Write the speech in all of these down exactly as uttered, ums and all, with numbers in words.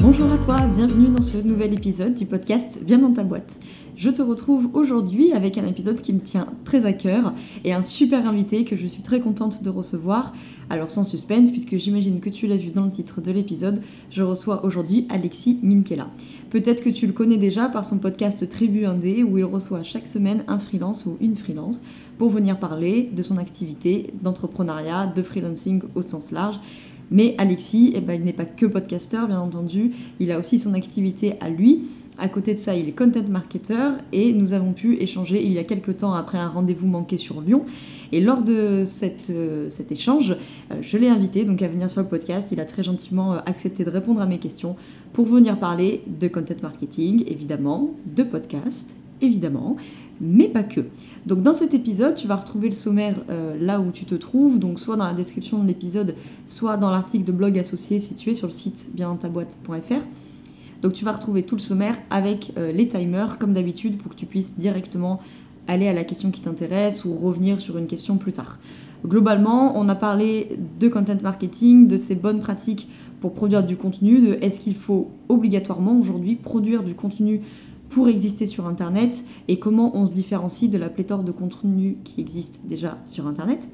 Bonjour à toi, bienvenue dans ce nouvel épisode du podcast Bien dans ta boîte. Je te retrouve aujourd'hui avec un épisode qui me tient très à cœur et un super invité que je suis très contente de recevoir. Alors sans suspense, puisque j'imagine que tu l'as vu dans le titre de l'épisode, je reçois aujourd'hui Alexis Minchella. Peut-être que tu le connais déjà par son podcast Tribu Indé où il reçoit chaque semaine un freelance ou une freelance pour venir parler de son activité, d'entrepreneuriat, de freelancing au sens large. Mais Alexis, eh ben, il n'est pas que podcasteur, bien entendu, il a aussi son activité à lui. À côté de ça, il est content marketer et nous avons pu échanger il y a quelques temps après un rendez-vous manqué sur Lyon. Et lors de cette, euh, cet échange, euh, je l'ai invité donc, à venir sur le podcast. Il a très gentiment euh, accepté de répondre à mes questions pour venir parler de content marketing, évidemment, de podcast, évidemment, mais pas que. Donc dans cet épisode, tu vas retrouver le sommaire euh, là où tu te trouves, donc soit dans la description de l'épisode, soit dans l'article de blog associé situé sur le site bien ta boîte point f r. Donc tu vas retrouver tout le sommaire avec euh, les timers, comme d'habitude, pour que tu puisses directement aller à la question qui t'intéresse ou revenir sur une question plus tard. Globalement, on a parlé de content marketing, de ses bonnes pratiques pour produire du contenu, de est-ce qu'il faut obligatoirement aujourd'hui produire du contenu pour exister sur Internet et comment on se différencie de la pléthore de contenus qui existe déjà sur Internet.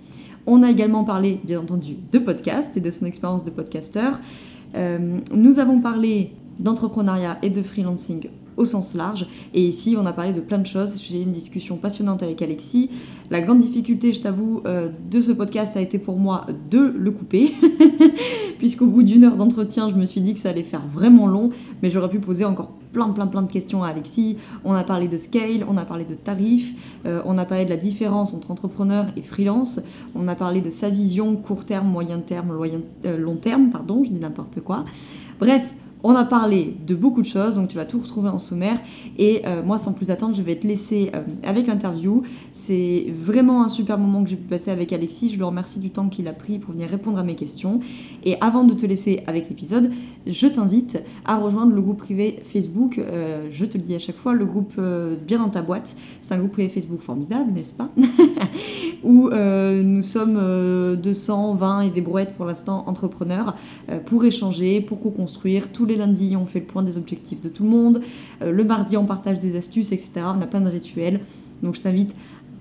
On a également parlé, bien entendu, de podcast et de son expérience de podcasteur. Euh, nous avons parlé d'entrepreneuriat et de freelancing au sens large. Et ici, on a parlé de plein de choses. J'ai eu une discussion passionnante avec Alexis. La grande difficulté, je t'avoue, euh, de ce podcast, ça a été pour moi de le couper. Puisqu'au bout d'une heure d'entretien, je me suis dit que ça allait faire vraiment long. Mais j'aurais pu poser encore plein, plein, plein de questions à Alexis. On a parlé de scale, on a parlé de tarifs, euh, on a parlé de la différence entre entrepreneur et freelance. On a parlé de sa vision court terme, moyen terme, loyen, euh, long terme. Pardon, je dis n'importe quoi. Bref, on a parlé de beaucoup de choses, donc tu vas tout retrouver en sommaire. Et euh, moi, sans plus attendre, je vais te laisser euh, avec l'interview. C'est vraiment un super moment que j'ai pu passer avec Alexis. Je le remercie du temps qu'il a pris pour venir répondre à mes questions. Et avant de te laisser avec l'épisode, je t'invite à rejoindre le groupe privé Facebook. Euh, je te le dis à chaque fois, le groupe euh, Bien dans ta boîte. C'est un groupe privé Facebook formidable, n'est-ce pas? Où euh, nous sommes euh, deux cent vingt et des brouettes pour l'instant entrepreneurs euh, pour échanger, pour co-construire tout. Les lundis, on fait le point des objectifs de tout le monde. Euh, le mardi, on partage des astuces, et cetera. On a plein de rituels. Donc, je t'invite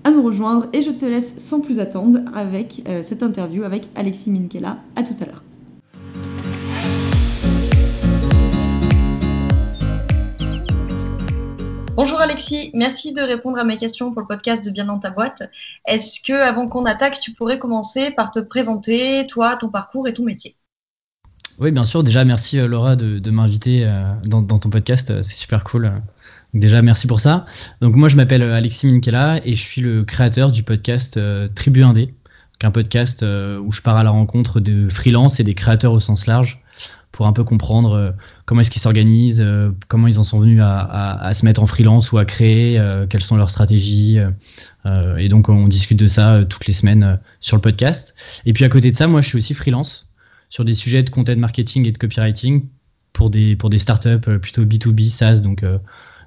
à me rejoindre et je te laisse sans plus attendre avec euh, cette interview avec Alexis Minchella. À tout à l'heure. Bonjour Alexis, merci de répondre à mes questions pour le podcast de Bien dans ta boîte. Est-ce que, avant qu'on attaque, tu pourrais commencer par te présenter, toi, ton parcours et ton métier ? Oui, bien sûr. Déjà, merci Laura de, de m'inviter dans, dans ton podcast. C'est super cool. Déjà, merci pour ça. Donc, moi, je m'appelle Alexis Minchella et je suis le créateur du podcast Tribu Indé, un podcast où je pars à la rencontre de freelance et des créateurs au sens large pour un peu comprendre comment est-ce qu'ils s'organisent, comment ils en sont venus à, à, à se mettre en freelance ou à créer, quelles sont leurs stratégies. Et donc, on discute de ça toutes les semaines sur le podcast. Et puis, à côté de ça, moi, je suis aussi freelance sur des sujets de content marketing et de copywriting pour des, pour des startups plutôt B deux B, SaaS, donc euh,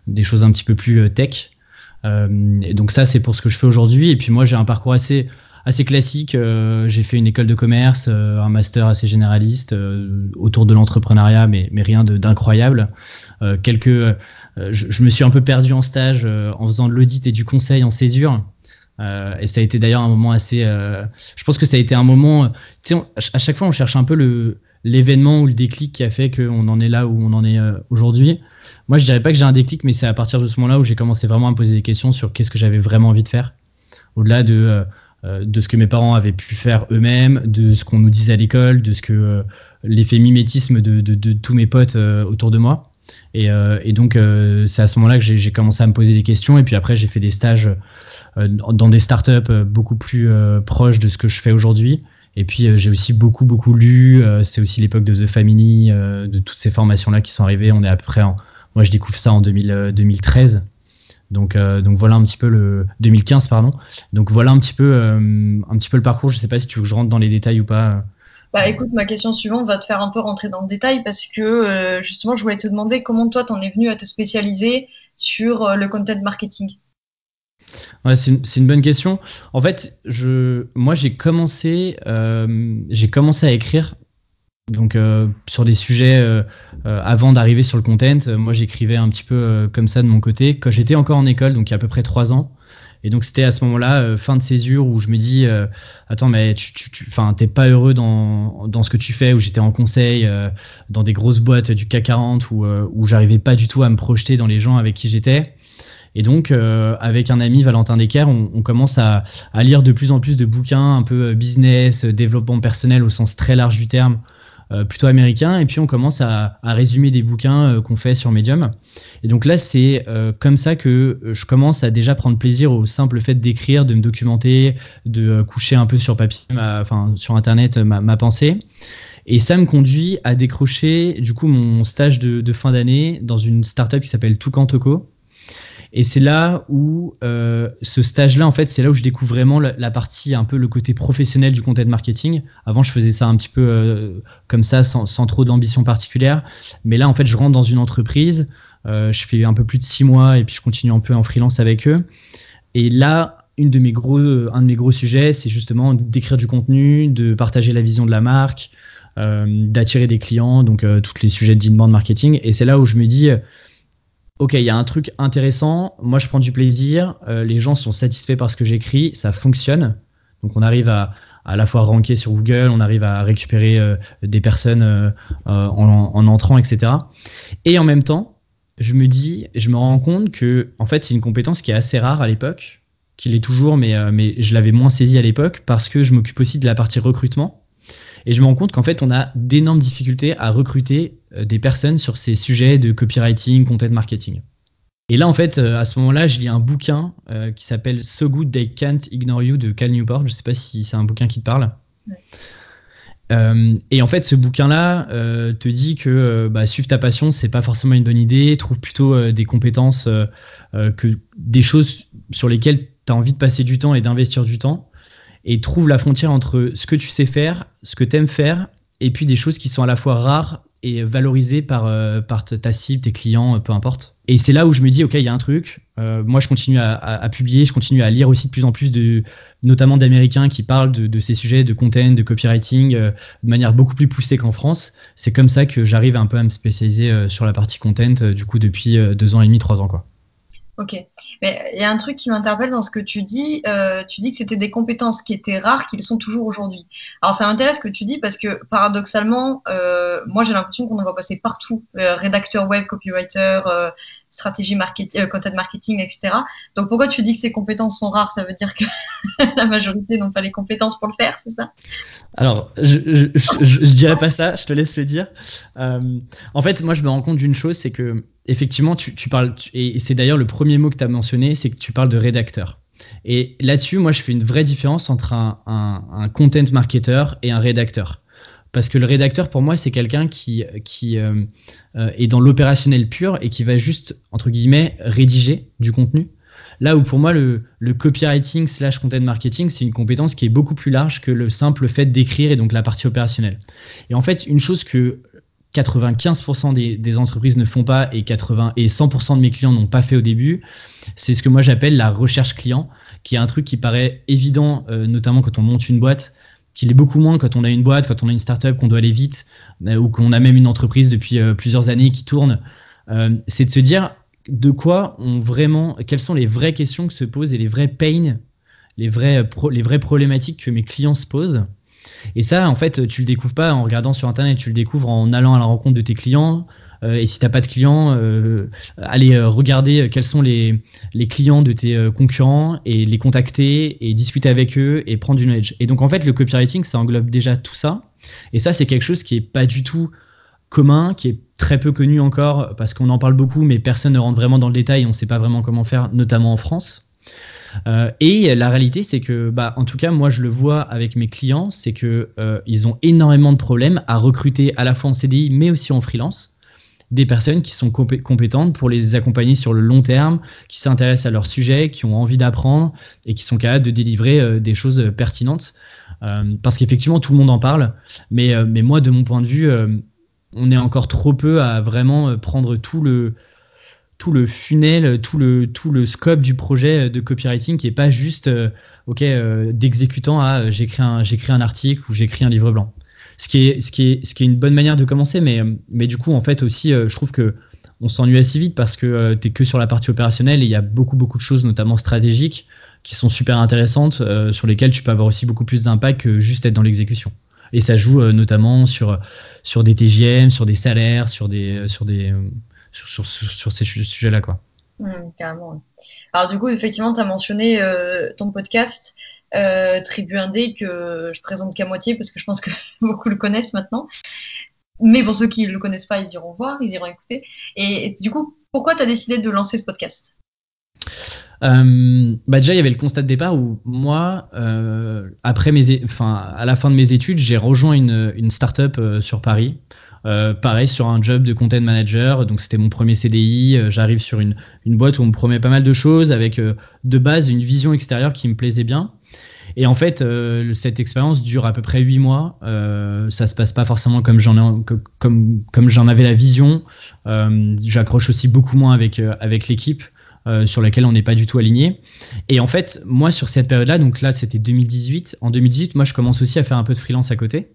des choses un petit peu plus tech. Euh, et donc ça, c'est pour ce que je fais aujourd'hui. Et puis moi, j'ai un parcours assez, assez classique. Euh, j'ai fait une école de commerce, euh, un master assez généraliste euh, autour de l'entrepreneuriat, mais, mais rien de, d'incroyable. Euh, quelques, euh, je, je me suis un peu perdu en stage euh, en faisant de l'audit et du conseil en césure. Euh, et ça a été d'ailleurs un moment assez... Euh, je pense que ça a été un moment... Euh, tu sais, à chaque fois, on cherche un peu le, l'événement ou le déclic qui a fait qu'on en est là où on en est euh, aujourd'hui. Moi, je dirais pas que j'ai un déclic, mais c'est à partir de ce moment-là où j'ai commencé vraiment à me poser des questions sur qu'est-ce que j'avais vraiment envie de faire. Au-delà de, euh, de ce que mes parents avaient pu faire eux-mêmes, de ce qu'on nous disait à l'école, de ce que euh, l'effet mimétisme de, de, de, de tous mes potes euh, autour de moi. Et, euh, et donc euh, c'est à ce moment-là que j'ai, j'ai commencé à me poser des questions et puis après j'ai fait des stages euh, dans des startups beaucoup plus euh, proches de ce que je fais aujourd'hui et puis euh, j'ai aussi beaucoup beaucoup lu, euh, c'est aussi l'époque de The Family, euh, de toutes ces formations-là qui sont arrivées, on est à peu près en, moi je découvre ça en deux mille treize donc, euh, donc voilà un petit peu le deux mille quinze pardon, donc voilà un petit peu, euh, un petit peu le parcours, je sais pas si tu veux que je rentre dans les détails ou pas. Bah écoute, ma question suivante va te faire un peu rentrer dans le détail parce que euh, justement, je voulais te demander comment toi, t'en es venu à te spécialiser sur euh, le content marketing. Ouais, c'est, c'est une bonne question. En fait, je, moi, j'ai commencé, euh, j'ai commencé à écrire. Donc euh, sur des sujets euh, euh, avant d'arriver sur le content, euh, moi j'écrivais un petit peu euh, comme ça de mon côté quand j'étais encore en école, donc il y a à peu près trois ans. Et donc c'était à ce moment-là, euh, fin de césure, où je me dis euh, attends mais tu, tu, tu, t'es pas heureux dans, dans ce que tu fais, où j'étais en conseil euh, dans des grosses boîtes du C A C quarante où, euh, où j'arrivais pas du tout à me projeter dans les gens avec qui j'étais. Et donc, euh, avec un ami, Valentin Descaires, on, on commence à, à lire de plus en plus de bouquins un peu business, développement personnel au sens très large du terme, euh, plutôt américain. Et puis, on commence à, à résumer des bouquins euh, qu'on fait sur Medium. Et donc là, c'est euh, comme ça que je commence à déjà prendre plaisir au simple fait d'écrire, de me documenter, de euh, coucher un peu sur papier, ma, enfin sur Internet, ma, ma pensée. Et ça me conduit à décrocher du coup mon stage de, de fin d'année dans une startup qui s'appelle Toucan Toco. Et c'est là où euh, ce stage-là, en fait, c'est là où je découvre vraiment la, la partie, un peu le côté professionnel du content marketing. Avant, je faisais ça un petit peu euh, comme ça, sans, sans trop d'ambition particulière. Mais là, en fait, je rentre dans une entreprise. Euh, je fais un peu plus de six mois et puis je continue un peu en freelance avec eux. Et là, une de mes gros, un de mes gros sujets, c'est justement d'écrire du contenu, de partager la vision de la marque, euh, d'attirer des clients, donc euh, tous les sujets d'inbound marketing. Et c'est là où je me dis... ok, il y a un truc intéressant, moi je prends du plaisir, euh, les gens sont satisfaits par ce que j'écris, ça fonctionne. Donc on arrive à, à la fois ranker sur Google, on arrive à récupérer euh, des personnes euh, euh, en, en entrant, et cetera. Et en même temps, je me dis, je me rends compte que en fait c'est une compétence qui est assez rare à l'époque, qui l'est toujours, mais, euh, mais je l'avais moins saisie à l'époque parce que je m'occupe aussi de la partie recrutement. Et je me rends compte qu'en fait, on a d'énormes difficultés à recruter euh, des personnes sur ces sujets de copywriting, content marketing. Et là, en fait, euh, à ce moment-là, je lis un bouquin euh, qui s'appelle So Good They Can't Ignore You de Cal Newport. Je ne sais pas si c'est un bouquin qui te parle. Ouais. Euh, et en fait, ce bouquin-là euh, te dit que euh, bah, suivre ta passion, c'est pas forcément une bonne idée. Trouve plutôt euh, des compétences, euh, euh, que, des choses sur lesquelles tu as envie de passer du temps et d'investir du temps. Et trouve la frontière entre ce que tu sais faire, ce que tu aimes faire, et puis des choses qui sont à la fois rares et valorisées par, euh, par ta cible, tes clients, peu importe. Et c'est là où je me dis, ok, il y a un truc. Euh, moi, je continue à, à, à publier, je continue à lire aussi de plus en plus, de, notamment d'Américains qui parlent de, de ces sujets de content, de copywriting, euh, de manière beaucoup plus poussée qu'en France. C'est comme ça que j'arrive un peu à me spécialiser euh, sur la partie content, euh, du coup, depuis euh, deux ans et demi, trois ans, quoi. Ok, mais il y a un truc qui m'interpelle dans ce que tu dis, euh, tu dis que c'était des compétences qui étaient rares, qui le sont toujours aujourd'hui. Alors ça m'intéresse ce que tu dis parce que paradoxalement, euh, moi j'ai l'impression qu'on en voit passer partout, euh, rédacteur web, copywriter, euh, stratégie market, euh, content marketing, et cetera. Donc pourquoi tu dis que ces compétences sont rares? Ça veut dire que la majorité n'ont pas les compétences pour le faire, c'est ça? Alors je, je, je, je, je dirais pas ça, je te laisse le dire. Euh, en fait, moi je me rends compte d'une chose, c'est que effectivement, tu, tu parles, tu, et c'est d'ailleurs le premier mot que tu as mentionné, c'est que tu parles de rédacteur. Et là-dessus, moi, je fais une vraie différence entre un, un, un content marketer et un rédacteur. Parce que le rédacteur, pour moi, c'est quelqu'un qui, qui euh, euh, est dans l'opérationnel pur et qui va juste, entre guillemets, rédiger du contenu. Là où pour moi, le, le copywriting slash content marketing, c'est une compétence qui est beaucoup plus large que le simple fait d'écrire et donc la partie opérationnelle. Et en fait, une chose que quatre-vingt-quinze pour cent des, des entreprises ne font pas et, quatre-vingts et cent pour cent de mes clients n'ont pas fait au début, c'est ce que moi j'appelle la recherche client, qui est un truc qui paraît évident, euh, notamment quand on monte une boîte, qu'il est beaucoup moins quand on a une boîte, quand on a une startup, qu'on doit aller vite, euh, ou qu'on a même une entreprise depuis euh, plusieurs années qui tourne. Euh, c'est de se dire de quoi on vraiment, quelles sont les vraies questions que se posent et les vrais pains, les vraies, pro, les vraies problématiques que mes clients se posent. Et ça, en fait, tu le découvres pas en regardant sur Internet, tu le découvres en allant à la rencontre de tes clients. Euh, et si t'as pas de clients, euh, allez euh, regarder quels sont les, les clients de tes euh, concurrents et les contacter et discuter avec eux et prendre du knowledge. Et donc, en fait, le copywriting, ça englobe déjà tout ça. Et ça, c'est quelque chose qui est pas du tout commun, qui est très peu connu encore parce qu'on en parle beaucoup, mais personne ne rentre vraiment dans le détail. On sait pas vraiment comment faire, notamment en France. Euh, et la réalité, c'est que, bah, en tout cas, moi, je le vois avec mes clients, c'est que euh, ils ont énormément de problèmes à recruter à la fois en C D I, mais aussi en freelance, des personnes qui sont compé- compétentes pour les accompagner sur le long terme, qui s'intéressent à leur sujet, qui ont envie d'apprendre et qui sont capables de délivrer euh, des choses pertinentes. Euh, parce qu'effectivement, tout le monde en parle. Mais, euh, mais moi, de mon point de vue, euh, on est encore trop peu à vraiment prendre tout le, tout le funnel, tout le, tout le scope du projet de copywriting qui n'est pas juste euh, okay, euh, d'exécutant à euh, j'écris un, j'écris un article ou j'écris un livre blanc. Ce qui est, ce qui est, ce qui est une bonne manière de commencer, mais, mais du coup, en fait, aussi, euh, je trouve que on s'ennuie assez vite parce que euh, t'es que sur la partie opérationnelle et il y a beaucoup, beaucoup de choses, notamment stratégiques, qui sont super intéressantes, euh, sur lesquelles tu peux avoir aussi beaucoup plus d'impact que juste être dans l'exécution. Et ça joue euh, notamment sur, sur des T J M, sur des salaires, sur, des, sur, des, euh, sur, sur, sur ces sujets-là, quoi. Mmh, carrément. Alors, du coup, effectivement, tu as mentionné euh, ton podcast euh, Tribu Indé que je présente qu'à moitié parce que je pense que beaucoup le connaissent maintenant. Mais pour ceux qui ne le connaissent pas, ils iront voir, ils iront écouter. Et, et du coup, pourquoi tu as décidé de lancer ce podcast ? euh, bah déjà, il y avait le constat de départ où moi, euh, après mes, enfin, à la fin de mes études, j'ai rejoint une, une start-up euh, sur Paris. Euh, pareil, sur un job de content manager. Donc, c'était mon premier C D I. Euh, j'arrive sur une, une boîte où on me promet pas mal de choses avec, euh, de base, une vision extérieure qui me plaisait bien. Et en fait, euh, cette expérience dure à peu près huit mois. Euh, ça se passe pas forcément comme j'en, ai, comme, comme, comme j'en avais la vision. Euh, j'accroche aussi beaucoup moins avec, euh, avec l'équipe euh, sur laquelle on n'est pas du tout aligné. Et en fait, moi, sur cette période-là, donc là, c'était deux mille dix-huit. En deux mille dix-huit, moi, je commence aussi à faire un peu de freelance à côté.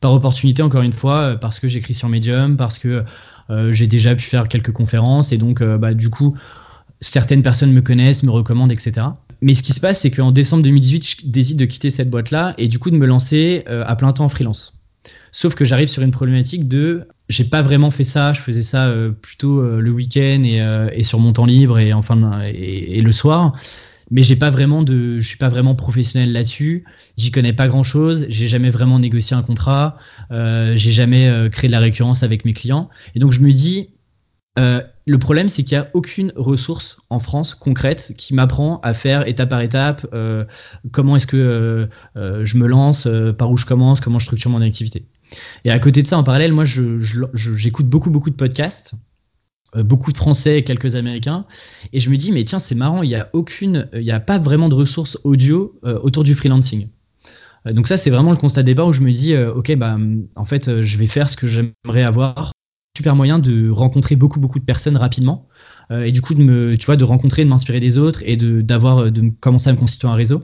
Par opportunité, encore une fois, parce que j'écris sur Medium, parce que euh, j'ai déjà pu faire quelques conférences. Et donc, euh, bah, du coup, certaines personnes me connaissent, me recommandent, et cetera. Mais ce qui se passe, c'est qu'en décembre deux mille dix-huit, je décide de quitter cette boîte-là et du coup de me lancer euh, à plein temps en freelance. Sauf que j'arrive sur une problématique de « j'ai pas vraiment fait ça, je faisais ça euh, plutôt euh, le week-end et, euh, et sur mon temps libre et, enfin, et, et le soir ». Mais j'ai pas vraiment de, je suis pas vraiment professionnel là-dessus. J'y connais pas grand-chose. J'ai jamais vraiment négocié un contrat. Euh, j'ai jamais euh, créé de la récurrence avec mes clients. Et donc je me dis, euh, le problème c'est qu'il y a aucune ressource en France concrète qui m'apprend à faire étape par étape. Euh, comment est-ce que euh, euh, je me lance, euh, par où je commence, comment je structure mon activité. Et à côté de ça, en parallèle, moi je, je, je, j'écoute beaucoup beaucoup de podcasts. Beaucoup de Français, quelques Américains, et je me dis mais tiens c'est marrant, il y a aucune, il y a pas vraiment de ressources audio euh, autour du freelancing. Euh, donc ça c'est vraiment le constat de départ où je me dis euh, ok bah en fait euh, je vais faire ce que j'aimerais avoir, super moyen de rencontrer beaucoup beaucoup de personnes rapidement euh, et du coup de me, tu vois, de rencontrer, de m'inspirer des autres et de d'avoir, de commencer à me constituer un réseau.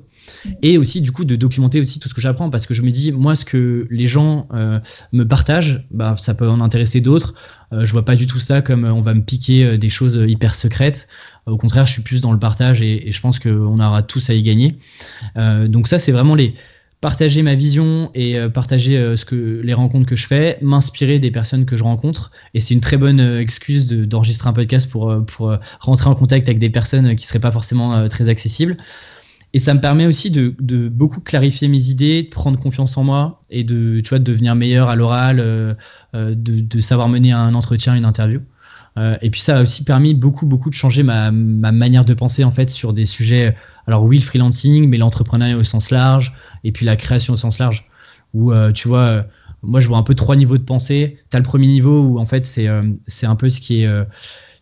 Et aussi, du coup, de documenter aussi tout ce que j'apprends parce que je me dis, moi, ce que les gens euh, me partagent, bah, ça peut en intéresser d'autres. Euh, je vois pas du tout ça comme euh, on va me piquer euh, des choses hyper secrètes. Au contraire, je suis plus dans le partage et, et je pense qu'on aura tous à y gagner. Euh, donc ça, c'est vraiment les partager ma vision et euh, partager euh, ce que, les rencontres que je fais, m'inspirer des personnes que je rencontre. Et c'est une très bonne euh, excuse de, d'enregistrer un podcast pour, euh, pour euh, rentrer en contact avec des personnes euh, qui seraient pas forcément euh, très accessibles. Et ça me permet aussi de, de beaucoup clarifier mes idées, de prendre confiance en moi et de, tu vois, de devenir meilleur à l'oral, euh, de, de savoir mener un entretien, une interview. Euh, et puis ça a aussi permis beaucoup, beaucoup de changer ma, ma manière de penser en fait sur des sujets. Alors oui, le freelancing, mais l'entrepreneuriat au sens large et puis la création au sens large. Où euh, tu vois, euh, moi je vois un peu trois niveaux de pensée. T'as le premier niveau où en fait c'est euh, c'est un peu ce qui est euh,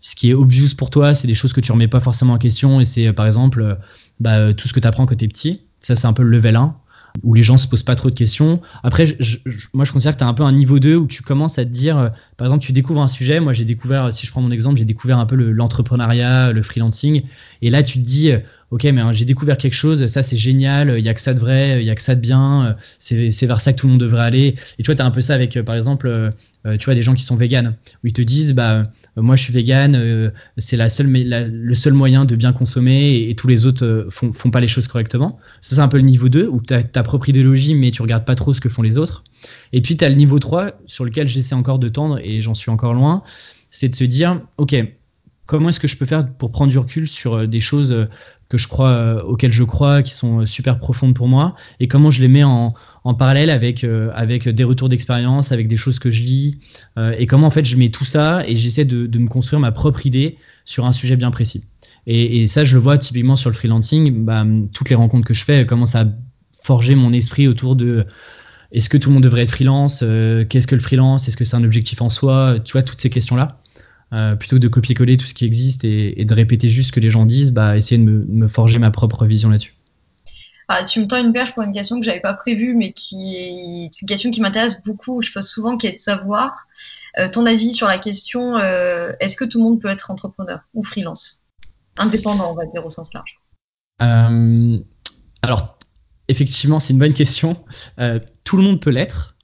ce qui est obvious pour toi, c'est des choses que tu remets pas forcément en question et c'est euh, par exemple euh, Bah, tout ce que tu apprends quand tu es petit, ça c'est un peu le level un, où les gens se posent pas trop de questions. Après, je, je, moi je considère que tu as un peu un niveau deux où tu commences à te dire, euh, par exemple, tu découvres un sujet. Moi j'ai découvert, si je prends mon exemple, j'ai découvert un peu le, l'entrepreneuriat, le freelancing. Et là tu te dis, euh, ok, mais hein, j'ai découvert quelque chose, ça c'est génial, il n'y a que ça de vrai, il n'y a que ça de bien, euh, c'est, c'est vers ça que tout le monde devrait aller. Et tu vois, tu as un peu ça avec, euh, par exemple, euh, euh, tu vois, des gens qui sont véganes, où ils te disent, bah. Moi, je suis végane, euh, c'est la seule, la, le seul moyen de bien consommer et, et tous les autres euh, font, font pas les choses correctement. Ça, c'est un peu le niveau deux où tu as ta propre idéologie, mais tu regardes pas trop ce que font les autres. Et puis, tu as le niveau trois sur lequel j'essaie encore de tendre et j'en suis encore loin. C'est de se dire, OK, comment est-ce que je peux faire pour prendre du recul sur des choses que je crois, euh, auxquelles je crois, qui sont super profondes pour moi et comment je les mets en, en parallèle avec, euh, avec des retours d'expérience, avec des choses que je lis euh, et comment en fait je mets tout ça et j'essaie de, de me construire ma propre idée sur un sujet bien précis. Et, et ça, je le vois typiquement sur le freelancing, bah, toutes les rencontres que je fais commencent à forger mon esprit autour de est-ce que tout le monde devrait être freelance, euh, qu'est-ce que le freelance, est-ce que c'est un objectif en soi, tu vois, toutes ces questions-là. Euh, plutôt que de copier-coller tout ce qui existe et, et de répéter juste ce que les gens disent, bah, essayer de me, me forger ma propre vision là-dessus. Ah, tu me tends une perche pour une question que j'avais pas prévue, mais qui est une question qui m'intéresse beaucoup, je pose souvent, qui est de savoir euh, ton avis sur la question euh, est-ce que tout le monde peut être entrepreneur ou freelance, indépendant, on va dire au sens large. Euh, alors, effectivement, c'est une bonne question. Euh, tout le monde peut l'être.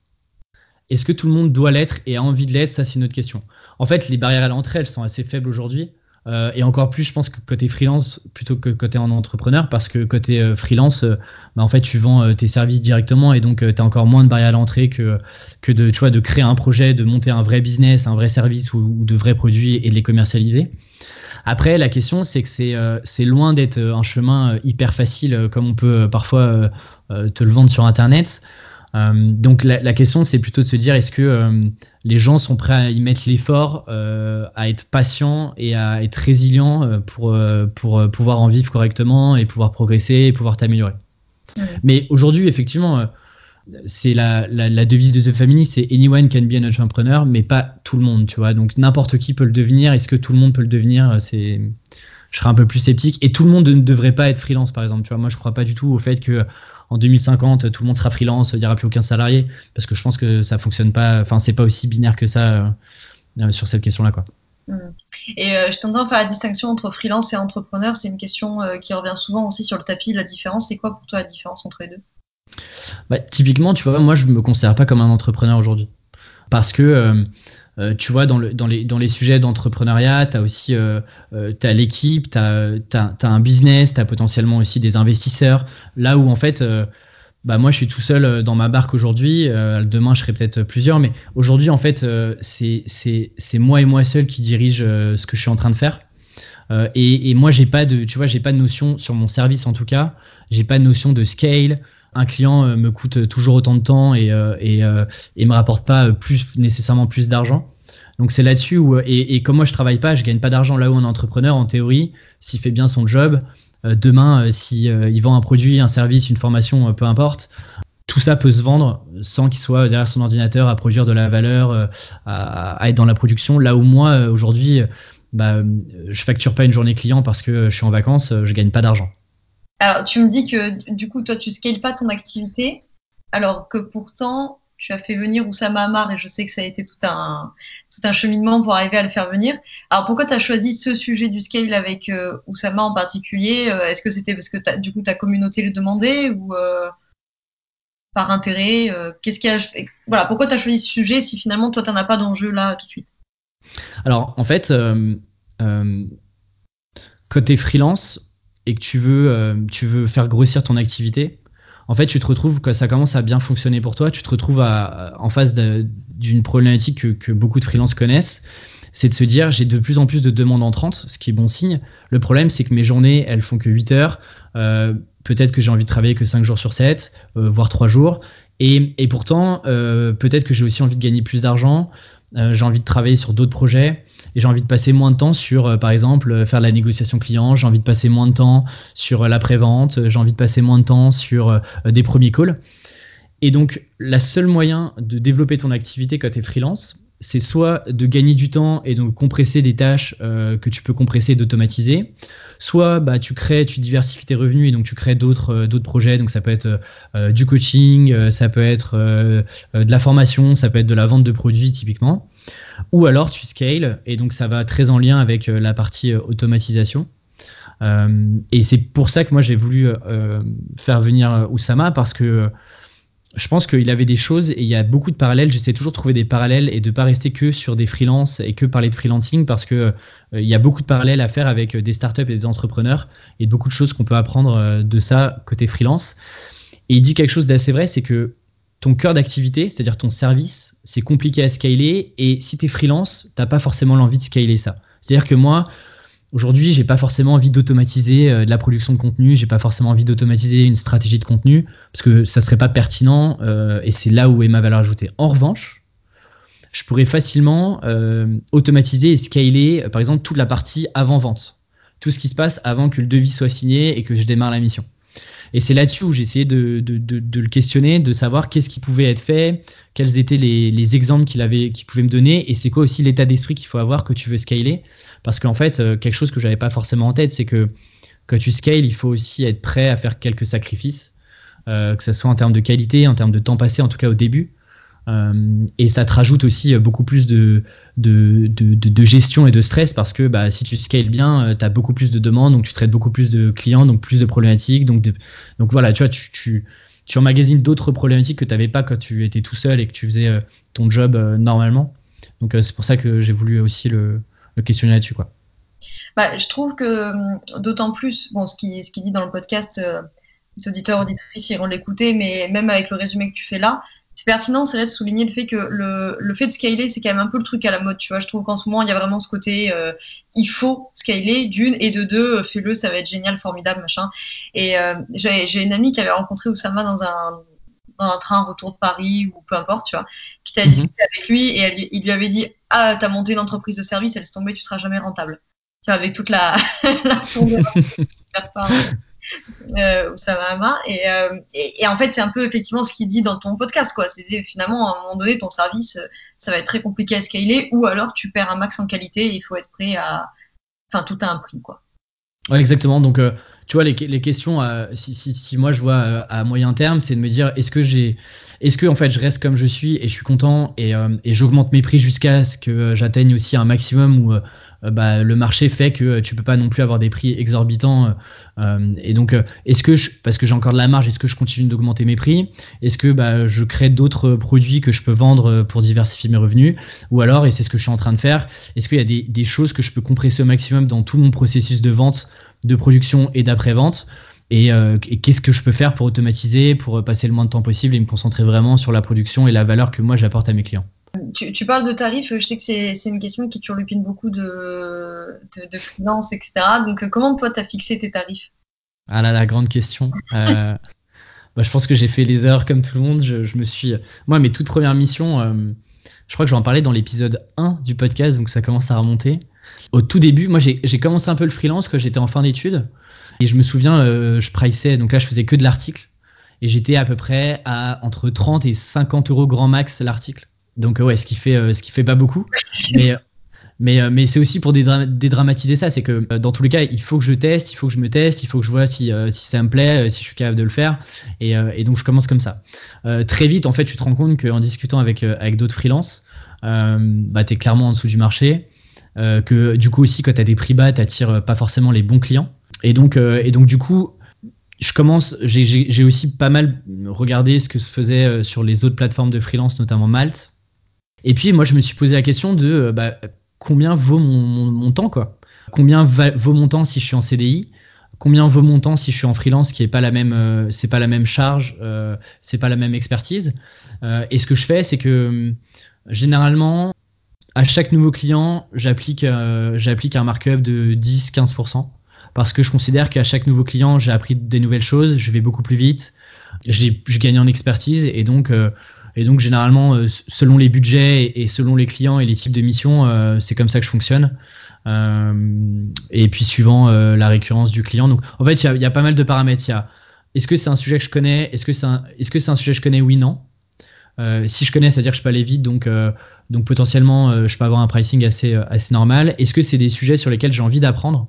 Est-ce que tout le monde doit l'être et a envie de l'être? Ça, c'est une autre question. En fait, les barrières à l'entrée, elles sont assez faibles aujourd'hui. Euh, et encore plus, je pense que côté freelance plutôt que côté en entrepreneur, parce que côté euh, freelance, euh, bah, en fait, tu vends euh, tes services directement et donc euh, tu as encore moins de barrières à l'entrée que, que de, tu vois, de créer un projet, de monter un vrai business, un vrai service ou, ou de vrais produits et de les commercialiser. Après, la question, c'est que c'est, euh, c'est loin d'être un chemin hyper facile comme on peut euh, parfois euh, te le vendre sur Internet. Euh, donc la, la question, c'est plutôt de se dire est-ce que euh, les gens sont prêts à y mettre l'effort, euh, à être patients et à être résilients euh, pour, euh, pour euh, pouvoir en vivre correctement et pouvoir progresser et pouvoir t'améliorer. Mmh. Mais aujourd'hui, effectivement, euh, c'est la, la, la devise de The Family, c'est anyone can be an entrepreneur, mais pas tout le monde, tu vois. Donc n'importe qui peut le devenir. Est-ce que tout le monde peut le devenir? C'est... Je serais un peu plus sceptique. Et tout le monde ne devrait pas être freelance, par exemple. Tu vois, moi, je ne crois pas du tout au fait que en deux mille cinquante, tout le monde sera freelance, il n'y aura plus aucun salarié, parce que je pense que ça fonctionne pas. Enfin, c'est pas aussi binaire que ça euh, sur cette question-là, quoi. Et euh, je tendais à faire la distinction entre freelance et entrepreneur. C'est une question euh, qui revient souvent aussi sur le tapis. La différence, c'est quoi pour toi la différence entre les deux? Bah, typiquement, tu vois, moi, je me considère pas comme un entrepreneur aujourd'hui, parce que euh, Euh, tu vois, dans, le, dans, les, dans les sujets d'entrepreneuriat, tu as aussi euh, euh, t'as l'équipe, tu as un business, tu as potentiellement aussi des investisseurs. Là où en fait, euh, bah moi je suis tout seul dans ma barque aujourd'hui, euh, demain je serai peut-être plusieurs, mais aujourd'hui en fait, euh, c'est, c'est, c'est moi et moi seul qui dirige euh, ce que je suis en train de faire. Euh, et, et moi, j'ai pas de, tu vois, j'ai pas de notion sur mon service en tout cas, j'ai pas de notion de scale. Un client me coûte toujours autant de temps et, et, et me rapporte pas plus, nécessairement plus d'argent. Donc c'est là-dessus où, et, et comme moi je travaille pas, je gagne pas d'argent. Là où un entrepreneur, en théorie, s'il fait bien son job, demain, s'il vend un produit, un service, une formation, peu importe, tout ça peut se vendre sans qu'il soit derrière son ordinateur à produire de la valeur, à, à être dans la production. Là où moi, aujourd'hui, bah, je facture pas une journée client parce que je suis en vacances, je gagne pas d'argent. Alors, tu me dis que du coup, toi, tu scales pas ton activité, alors que pourtant, tu as fait venir Oussama Amar et je sais que ça a été tout un, tout un cheminement pour arriver à le faire venir. Alors, pourquoi tu as choisi ce sujet du scale avec euh, Oussama en particulier? Est-ce que c'était parce que t'as, du coup, ta communauté le demandait ou euh, par intérêt euh, qu'est-ce qui a, voilà, pourquoi tu as choisi ce sujet si finalement, toi, tu n'en as pas d'enjeu là tout de suite? Alors, en fait, euh, euh, côté freelance, et que tu veux, euh, tu veux faire grossir ton activité, en fait, tu te retrouves, quand ça commence à bien fonctionner pour toi, tu te retrouves à, à, en face de, d'une problématique que, que beaucoup de freelances connaissent, c'est de se dire, j'ai de plus en plus de demandes entrantes, ce qui est bon signe. Le problème, c'est que mes journées, elles font que huit heures, euh, peut-être que j'ai envie de travailler que cinq jours sur sept, euh, voire trois jours, et, et pourtant, euh, peut-être que j'ai aussi envie de gagner plus d'argent, euh, j'ai envie de travailler sur d'autres projets, et j'ai envie de passer moins de temps sur, euh, par exemple, euh, faire de la négociation client, j'ai envie de passer moins de temps sur euh, l'après-vente, euh, j'ai envie de passer moins de temps sur euh, des premiers calls. Et donc, le seul moyen de développer ton activité quand tu es freelance, c'est soit de gagner du temps et donc compresser des tâches euh, que tu peux compresser et d'automatiser, soit bah, tu crées, tu diversifies tes revenus et donc tu crées d'autres, euh, d'autres projets. Donc ça peut être euh, du coaching, euh, ça peut être euh, euh, de la formation, ça peut être de la vente de produits typiquement. Ou alors tu scales et donc ça va très en lien avec la partie automatisation euh, et c'est pour ça que moi j'ai voulu euh, faire venir Oussama parce que je pense qu'il avait des choses et il y a beaucoup de parallèles. J'essaie toujours de trouver des parallèles et de ne pas rester que sur des freelances et que parler de freelancing parce que euh, il y a beaucoup de parallèles à faire avec des startups et des entrepreneurs et beaucoup de choses qu'on peut apprendre de ça côté freelance. Et il dit quelque chose d'assez vrai, c'est que ton cœur d'activité, c'est-à-dire ton service, c'est compliqué à scaler et si tu es freelance, tu n'as pas forcément l'envie de scaler ça. C'est-à-dire que moi, aujourd'hui, je n'ai pas forcément envie d'automatiser de la production de contenu, je n'ai pas forcément envie d'automatiser une stratégie de contenu parce que ça ne serait pas pertinent euh, et c'est là où est ma valeur ajoutée. En revanche, je pourrais facilement euh, automatiser et scaler, par exemple, toute la partie avant-vente, tout ce qui se passe avant que le devis soit signé et que je démarre la mission. Et c'est là-dessus où j'ai essayé de, de, de, de le questionner, de savoir qu'est-ce qui pouvait être fait, quels étaient les, les exemples qu'il avait, qu'il pouvait me donner et c'est quoi aussi l'état d'esprit qu'il faut avoir que tu veux scaler. Parce qu'en fait, quelque chose que je n'avais pas forcément en tête, c'est que quand tu scales, il faut aussi être prêt à faire quelques sacrifices. euh, que ce soit en termes de qualité, en termes de temps passé, en tout cas au début. Euh, et ça te rajoute aussi beaucoup plus de, de, de, de, de gestion et de stress, parce que bah, si tu scales bien, euh, tu as beaucoup plus de demandes, donc tu traites beaucoup plus de clients, donc plus de problématiques. Donc, de, donc voilà, tu vois, tu, tu, tu emmagasines d'autres problématiques que tu n'avais pas quand tu étais tout seul et que tu faisais euh, ton job euh, normalement. Donc euh, c'est pour ça que j'ai voulu aussi le, le questionner là-dessus, quoi. Bah, je trouve que d'autant plus, bon, ce qu'il ce qui dit dans le podcast, euh, les auditeurs, auditrices iront l'écouter, mais même avec le résumé que tu fais là, c'est pertinent, c'est vrai de souligner le fait que le, le fait de scaler, c'est quand même un peu le truc à la mode, tu vois. Je trouve qu'en ce moment, il y a vraiment ce côté, euh, il faut scaler, d'une, et de deux, fais-le, ça va être génial, formidable, machin. Et euh, j'ai, j'ai une amie qui avait rencontré Oussama dans un, dans un train retour de Paris ou peu importe, tu vois, qui t'a discuté mm-hmm. avec lui et elle, il lui avait dit « Ah, t'as monté une entreprise de service, elle se tombait, tu seras jamais rentable. » Tu vois, avec toute la... la Euh, Oussama Amar et, euh, et, et en fait c'est un peu effectivement ce qu'il dit dans ton podcast, quoi. C'est finalement à un moment donné ton service ça va être très compliqué à scaler, ou alors tu perds un max en qualité et il faut être prêt à, enfin tout a un prix, quoi. Ouais, exactement. Donc euh, tu vois les, les questions euh, si, si, si moi je vois euh, à moyen terme, c'est de me dire est-ce que j'ai est-ce que en fait je reste comme je suis et je suis content et, euh, et j'augmente mes prix jusqu'à ce que j'atteigne aussi un maximum où euh, bah, le marché fait que tu peux pas non plus avoir des prix exorbitants euh, et donc est-ce que je, parce que j'ai encore de la marge, est-ce que je continue d'augmenter mes prix, est-ce que bah, je crée d'autres produits que je peux vendre pour diversifier mes revenus, ou alors, et c'est ce que je suis en train de faire, est-ce qu'il y a des, des choses que je peux compresser au maximum dans tout mon processus de vente, de production et d'après-vente, et, euh, et qu'est-ce que je peux faire pour automatiser, pour passer le moins de temps possible et me concentrer vraiment sur la production et la valeur que moi j'apporte à mes clients. Tu, tu parles de tarifs, je sais que c'est, c'est une question qui turlupine beaucoup de, de, de freelance, et cetera. Donc, comment toi, tu as fixé tes tarifs ? Ah là, la grande question. euh, bah, je pense que j'ai fait les erreurs comme tout le monde. Je, je me suis, moi, mes toutes premières missions, euh, je crois que j'en parlais dans l'épisode un du podcast, donc ça commence à remonter. Au tout début, moi, j'ai, j'ai commencé un peu le freelance quand j'étais en fin d'études. Et je me souviens, euh, je priceais, donc là, je faisais que de l'article. Et j'étais à peu près à entre trente et cinquante euros grand max l'article. Donc ouais, ce qui fait ce qui fait pas beaucoup, mais mais mais c'est aussi pour dédra- dédramatiser ça, c'est que dans tous les cas, il faut que je teste, il faut que je me teste, il faut que je vois si si ça me plaît, si je suis capable de le faire, et et donc je commence comme ça. Euh, très vite, en fait, tu te rends compte qu'en discutant avec avec d'autres freelances, euh, bah t'es clairement en dessous du marché, euh, que du coup aussi quand t'as des prix bas, t'attires pas forcément les bons clients, et donc euh, et donc du coup je commence, j'ai, j'ai j'ai aussi pas mal regardé ce que se faisait sur les autres plateformes de freelance, notamment Malt. Et puis, moi, je me suis posé la question de bah, combien vaut mon, mon, mon temps, quoi. Combien va, vaut mon temps si je suis en C D I ? Combien vaut mon temps si je suis en freelance, qui est pas la même, euh, c'est pas la même charge, euh, c'est pas la même expertise. Euh, et ce que je fais, c'est que généralement, à chaque nouveau client, j'applique, euh, j'applique un markup de dix à quinze pour cent parce que je considère qu'à chaque nouveau client, j'ai appris des nouvelles choses, je vais beaucoup plus vite, j'ai, j'ai gagné en expertise et donc... Euh, Et donc, généralement, selon les budgets et selon les clients et les types de missions, c'est comme ça que je fonctionne. Et puis, suivant la récurrence du client. Donc, en fait, il y a, il y a pas mal de paramètres. Il y a, est-ce que c'est un sujet que je connais ? Est-ce que c'est un, est-ce que c'est un sujet que je connais ? Oui, non. Euh, si je connais, c'est-à-dire que je peux aller vite, donc, euh, donc potentiellement, euh, je peux avoir un pricing assez, assez normal. Est-ce que c'est des sujets sur lesquels j'ai envie d'apprendre ?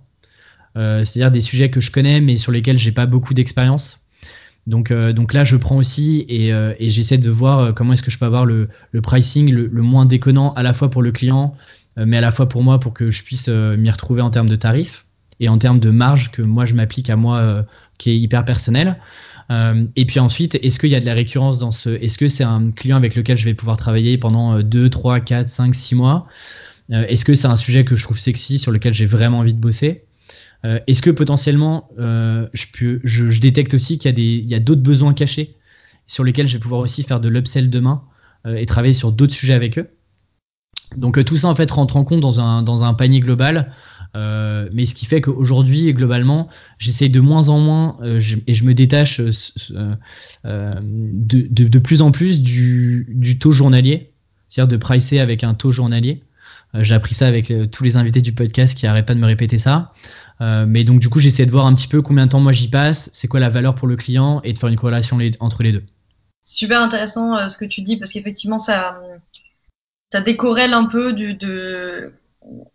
euh, C'est-à-dire des sujets que je connais, mais sur lesquels j'ai pas beaucoup d'expérience ? Donc, euh, donc là, je prends aussi et, euh, et j'essaie de voir comment est-ce que je peux avoir le, le pricing le, le moins déconnant à la fois pour le client, euh, mais à la fois pour moi, pour que je puisse euh, m'y retrouver en termes de tarifs et en termes de marge que moi, je m'applique à moi, euh, qui est hyper personnelle. Euh, et puis ensuite, est-ce qu'il y a de la récurrence dans ce... Est-ce que c'est un client avec lequel je vais pouvoir travailler pendant deux, trois, quatre, cinq, six mois ? euh, Est-ce que c'est un sujet que je trouve sexy, sur lequel j'ai vraiment envie de bosser ? Euh, est-ce que potentiellement euh, je, peux, je, je détecte aussi qu'il y a, des, il y a d'autres besoins cachés sur lesquels je vais pouvoir aussi faire de l'upsell demain euh, et travailler sur d'autres sujets avec eux. Donc euh, tout ça en fait rentre en compte dans un, dans un panier global, euh, mais ce qui fait qu'aujourd'hui globalement j'essaye de moins en moins euh, je, et je me détache euh, euh, de, de, de plus en plus du, du taux journalier, c'est-à-dire de pricer avec un taux journalier. J'ai appris ça avec tous les invités du podcast qui n'arrêtent pas de me répéter ça. Euh, mais donc, du coup, j'essaie de voir un petit peu combien de temps moi j'y passe, c'est quoi la valeur pour le client et de faire une corrélation les, entre les deux. C'est super intéressant euh, ce que tu dis parce qu'effectivement, ça, ça décorrèle un peu du, de,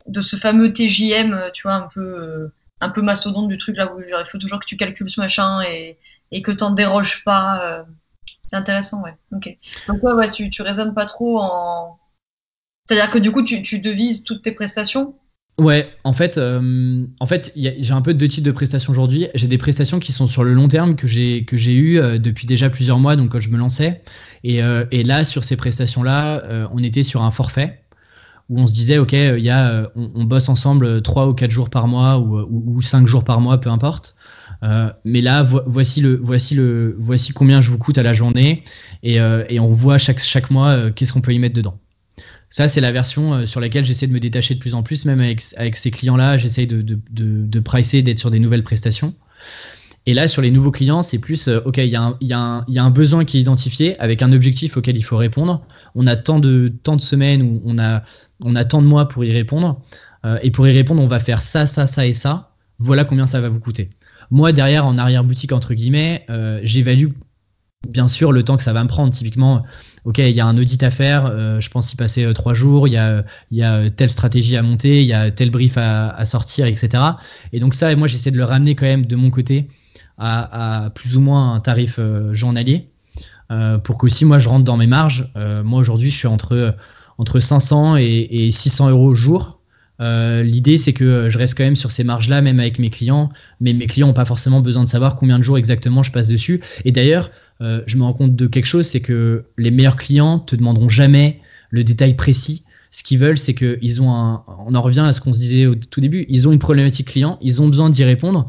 de ce fameux T J M, tu vois, un peu, un peu mastodonte du truc là où il faut toujours que tu calcules ce machin et, et que tu n'en déroges pas. Euh, c'est intéressant, ouais. Okay. Donc, ouais, ouais, tu ne raisonnes pas trop en. C'est-à-dire que du coup, tu, tu devises toutes tes prestations? Ouais, en fait, euh, en fait y a, j'ai un peu deux types de prestations aujourd'hui. J'ai des prestations qui sont sur le long terme que j'ai, que j'ai eues euh, depuis déjà plusieurs mois, donc quand je me lançais. Et, euh, et là, sur ces prestations-là, euh, on était sur un forfait où on se disait, OK, y a, on, on bosse ensemble trois ou quatre jours par mois ou, ou, ou cinq jours par mois, peu importe. Euh, mais là, vo- voici, le, voici, le, voici combien je vous coûte à la journée et, euh, et on voit chaque, chaque mois euh, qu'est-ce qu'on peut y mettre dedans. Ça, c'est la version sur laquelle j'essaie de me détacher de plus en plus. Même avec, avec ces clients-là, j'essaie de, de, de, de pricer, d'être sur des nouvelles prestations. Et là, sur les nouveaux clients, c'est plus, OK, il y, y, y a un besoin qui est identifié avec un objectif auquel il faut répondre. On a tant de, tant de semaines ou on a, on a tant de mois pour y répondre. Euh, et pour y répondre, on va faire ça, ça, ça et ça. Voilà combien ça va vous coûter. Moi, derrière, en arrière-boutique, entre guillemets, euh, j'évalue bien sûr le temps que ça va me prendre. Typiquement, OK, il y a un audit à faire, euh, je pense y passer euh, trois jours, il y a, il y a telle stratégie à monter, il y a tel brief à, à sortir, et cetera. Et donc ça, moi, j'essaie de le ramener quand même de mon côté à, à plus ou moins un tarif euh, journalier euh, pour qu'aussi, moi, je rentre dans mes marges. Euh, moi, aujourd'hui, je suis entre, entre cinq cents et, et six cents euros au jour. Euh, l'idée, c'est que je reste quand même sur ces marges-là, même avec mes clients. Mais mes clients n'ont pas forcément besoin de savoir combien de jours exactement je passe dessus. Et d'ailleurs, Euh, je me rends compte de quelque chose, c'est que les meilleurs clients te demanderont jamais le détail précis. Ce qu'ils veulent, c'est qu'ils ont un... On en revient à ce qu'on se disait au tout début. Ils ont une problématique client, ils ont besoin d'y répondre.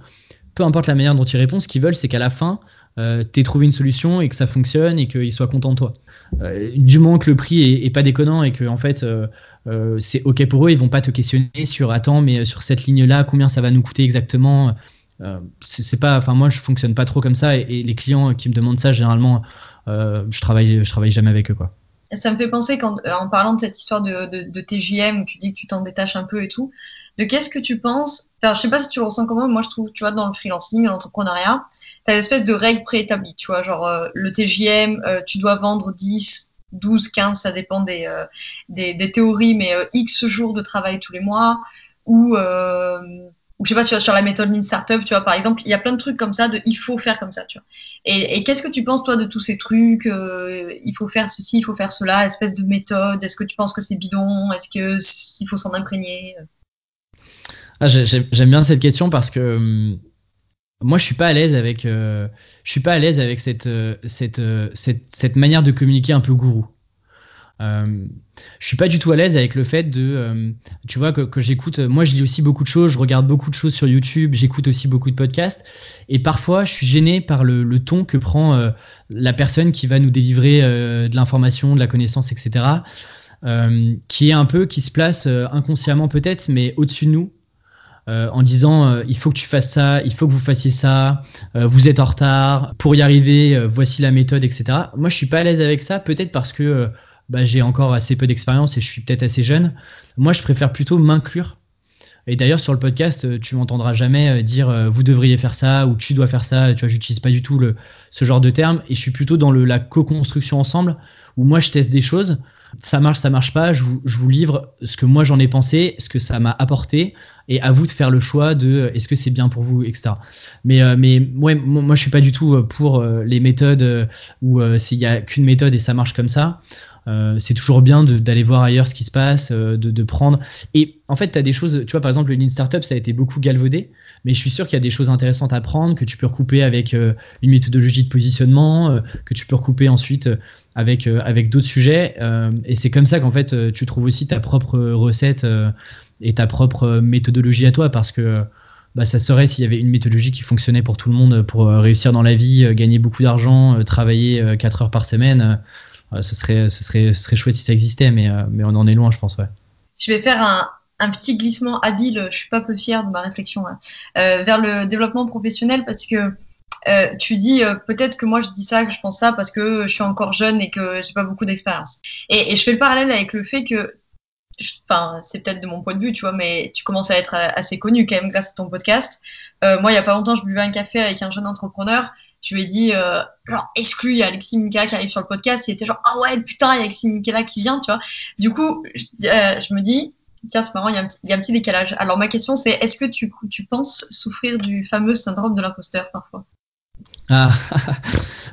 Peu importe la manière dont ils répondent, ce qu'ils veulent, c'est qu'à la fin, euh, tu aies trouvé une solution et que ça fonctionne et qu'ils soient contents de toi. Euh, du moment que le prix est, est pas déconnant et que en fait, euh, euh, c'est OK pour eux, ils vont pas te questionner sur « Attends, mais sur cette ligne-là, combien ça va nous coûter exactement ?» Euh, c'est, c'est pas, enfin moi je fonctionne pas trop comme ça et, et les clients qui me demandent ça généralement euh, je travaille je travaille jamais avec eux quoi. Ça me fait penser qu'en en parlant de cette histoire de, de, de T J M où tu dis que tu t'en détaches un peu et tout, de qu'est-ce que tu penses, enfin je sais pas si tu le ressens comment, moi je trouve tu vois dans le freelancing, dans l'entrepreneuriat, t'as une espèce de règle préétablie, tu vois, genre euh, le T J M, euh, tu dois vendre dix, douze, quinze, ça dépend des, euh, des, des théories, mais euh, X jours de travail tous les mois ou euh, je sais pas, sur, sur la méthode Lean Startup, tu vois, par exemple, il y a plein de trucs comme ça, de il faut faire comme ça, tu vois. Et, et qu'est-ce que tu penses, toi, de tous ces trucs, euh, il faut faire ceci, il faut faire cela, espèce de méthode, est-ce que tu penses que c'est bidon, est-ce que s'il faut s'en imprégner? Ah, j'ai, j'aime bien cette question parce que euh, moi, je suis pas à l'aise avec, euh, je suis pas à l'aise avec cette, euh, cette, euh, cette, cette manière de communiquer un peu gourou. Euh, je suis pas du tout à l'aise avec le fait de euh, tu vois que, que j'écoute, moi je lis aussi beaucoup de choses, je regarde beaucoup de choses sur YouTube, j'écoute aussi beaucoup de podcasts et parfois je suis gêné par le, le ton que prend euh, la personne qui va nous délivrer euh, de l'information, de la connaissance, etc. euh, qui est un peu, qui se place euh, inconsciemment peut-être, mais au-dessus de nous euh, en disant euh, il faut que tu fasses ça, il faut que vous fassiez ça, euh, vous êtes en retard, pour y arriver euh, voici la méthode, etc. Moi je suis pas à l'aise avec ça, peut-être parce que euh, bah, j'ai encore assez peu d'expérience et je suis peut-être assez jeune. Moi, je préfère plutôt m'inclure. Et d'ailleurs, sur le podcast, tu m'entendras jamais dire euh, vous devriez faire ça ou tu dois faire ça. Tu vois, j'utilise pas du tout le, ce genre de terme. Et je suis plutôt dans le, la co-construction ensemble où moi, je teste des choses. Ça marche, ça marche pas. Je vous, je vous livre ce que moi j'en ai pensé, ce que ça m'a apporté, et à vous de faire le choix de euh, est-ce que c'est bien pour vous, et cetera. Mais, euh, mais ouais, moi, je suis pas du tout pour euh, les méthodes où il euh, y a qu'une méthode et ça marche comme ça. Euh, c'est toujours bien de, d'aller voir ailleurs ce qui se passe, euh, de, de prendre. Et en fait, tu as des choses, tu vois, par exemple, le Lean Startup, ça a été beaucoup galvaudé, mais je suis sûr qu'il y a des choses intéressantes à prendre que tu peux recouper avec euh, une méthodologie de positionnement, euh, que tu peux recouper ensuite avec, euh, avec d'autres sujets. Euh, et c'est comme ça qu'en fait, euh, tu trouves aussi ta propre recette euh, et ta propre méthodologie à toi, parce que bah, ça serait s'il y avait une méthodologie qui fonctionnait pour tout le monde, pour euh, réussir dans la vie, euh, gagner beaucoup d'argent, euh, travailler euh, quatre heures par semaine. Euh, Ce serait, ce, serait, ce serait chouette si ça existait, mais, euh, mais on en est loin, je pense. Ouais. Je vais faire un, un petit glissement habile, je ne suis pas peu fière de ma réflexion, hein, euh, vers le développement professionnel, parce que euh, tu dis euh, peut-être que moi je dis ça, que je pense ça, parce que je suis encore jeune et que je n'ai pas beaucoup d'expérience. Et, et je fais le parallèle avec le fait que, enfin, c'est peut-être de mon point de vue, tu vois, mais tu commences à être assez connu quand même grâce à ton podcast. Euh, moi, il n'y a pas longtemps, je buvais un café avec un jeune entrepreneur. Je lui ai dit, euh, genre, exclu, il y a Alexis Minchella qui arrive sur le podcast. Il était genre, ah ouais, putain, il y a Alexis Minchella qui vient, tu vois. Du coup, je, euh, je me dis, tiens, c'est marrant, il y, a un petit, il y a un petit décalage. Alors, ma question, c'est, est-ce que tu, tu penses souffrir du fameux syndrome de l'imposteur parfois ? Ah,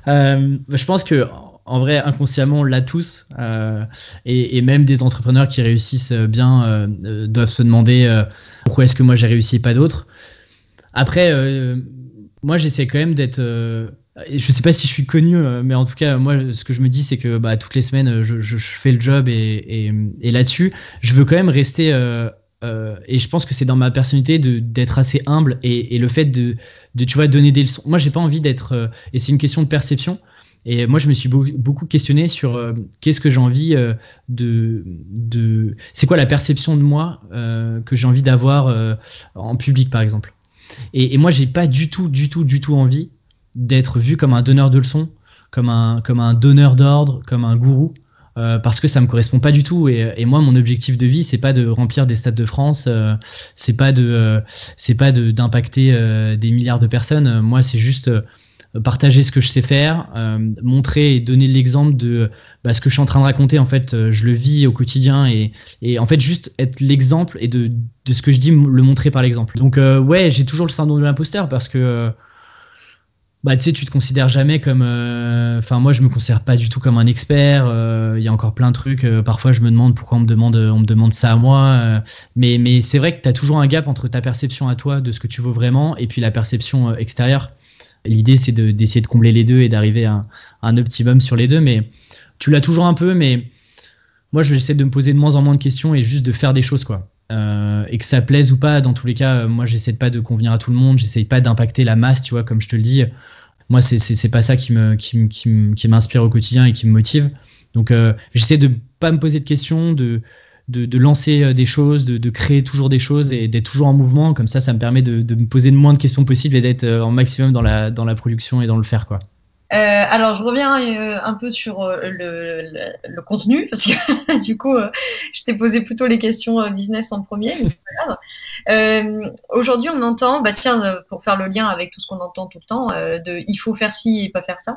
euh, je pense que en vrai, inconsciemment, on l'a tous. Euh, et, et même des entrepreneurs qui réussissent bien euh, doivent se demander euh, pourquoi est-ce que moi j'ai réussi et pas d'autres. Après, euh, moi j'essaie quand même d'être... Euh, je sais pas si je suis connu, mais en tout cas, moi, ce que je me dis, c'est que bah, toutes les semaines, je, je, je fais le job et, et, et là-dessus, je veux quand même rester... Euh, Euh, et je pense que c'est dans ma personnalité de, d'être assez humble et, et le fait de, de tu vois, donner des leçons. Moi, j'ai pas envie d'être. Euh, et c'est une question de perception. Et moi, je me suis beaucoup, beaucoup questionné sur euh, qu'est-ce que j'ai envie euh, de, de. C'est quoi la perception de moi euh, que j'ai envie d'avoir euh, en public, par exemple. Et, et moi, j'ai pas du tout, du tout, du tout envie d'être vu comme un donneur de leçons, comme un, comme un donneur d'ordre, comme un gourou. Euh, parce que ça me correspond pas du tout et, et moi mon objectif de vie c'est pas de remplir des stades de France, euh, c'est pas de euh, c'est pas de, d'impacter euh, des milliards de personnes. Moi c'est juste euh, partager ce que je sais faire, euh, montrer et donner l'exemple de bah, ce que je suis en train de raconter. En fait je le vis au quotidien et, et en fait juste être l'exemple et de, de ce que je dis le montrer par l'exemple. Donc euh, ouais, j'ai toujours le syndrome de l'imposteur parce que euh, bah tu sais, tu te considères jamais comme enfin euh, moi je me considère pas du tout comme un expert. Il euh, y a encore plein de trucs, euh, parfois je me demande pourquoi on me demande on me demande ça à moi, euh, mais mais c'est vrai que tu as toujours un gap entre ta perception à toi de ce que tu vaux vraiment et puis la perception extérieure. L'idée c'est de d'essayer de combler les deux et d'arriver à un, à un optimum sur les deux, mais tu l'as toujours un peu. Mais moi je vais essayer de me poser de moins en moins de questions et juste de faire des choses quoi. Euh, et que ça plaise ou pas, dans tous les cas, euh, moi j'essaie pas de convenir à tout le monde, j'essaie pas d'impacter la masse, tu vois, comme je te le dis. Moi c'est c'est, c'est pas ça qui me qui me, qui me qui m'inspire au quotidien et qui me motive. Donc euh, j'essaie de pas me poser de questions, de de, de lancer des choses, de, de créer toujours des choses et d'être toujours en mouvement. Comme ça, ça me permet de, de me poser le moins de questions possible et d'être en maximum dans la dans la production et dans le faire quoi. Euh, alors, je reviens euh, un peu sur euh, le, le, le contenu, parce que du coup, euh, je t'ai posé plutôt les questions euh, business en premier, mais c'est pas grave. Euh, aujourd'hui, on entend, bah tiens, euh, pour faire le lien avec tout ce qu'on entend tout le temps, euh, de il faut faire ci et pas faire ça,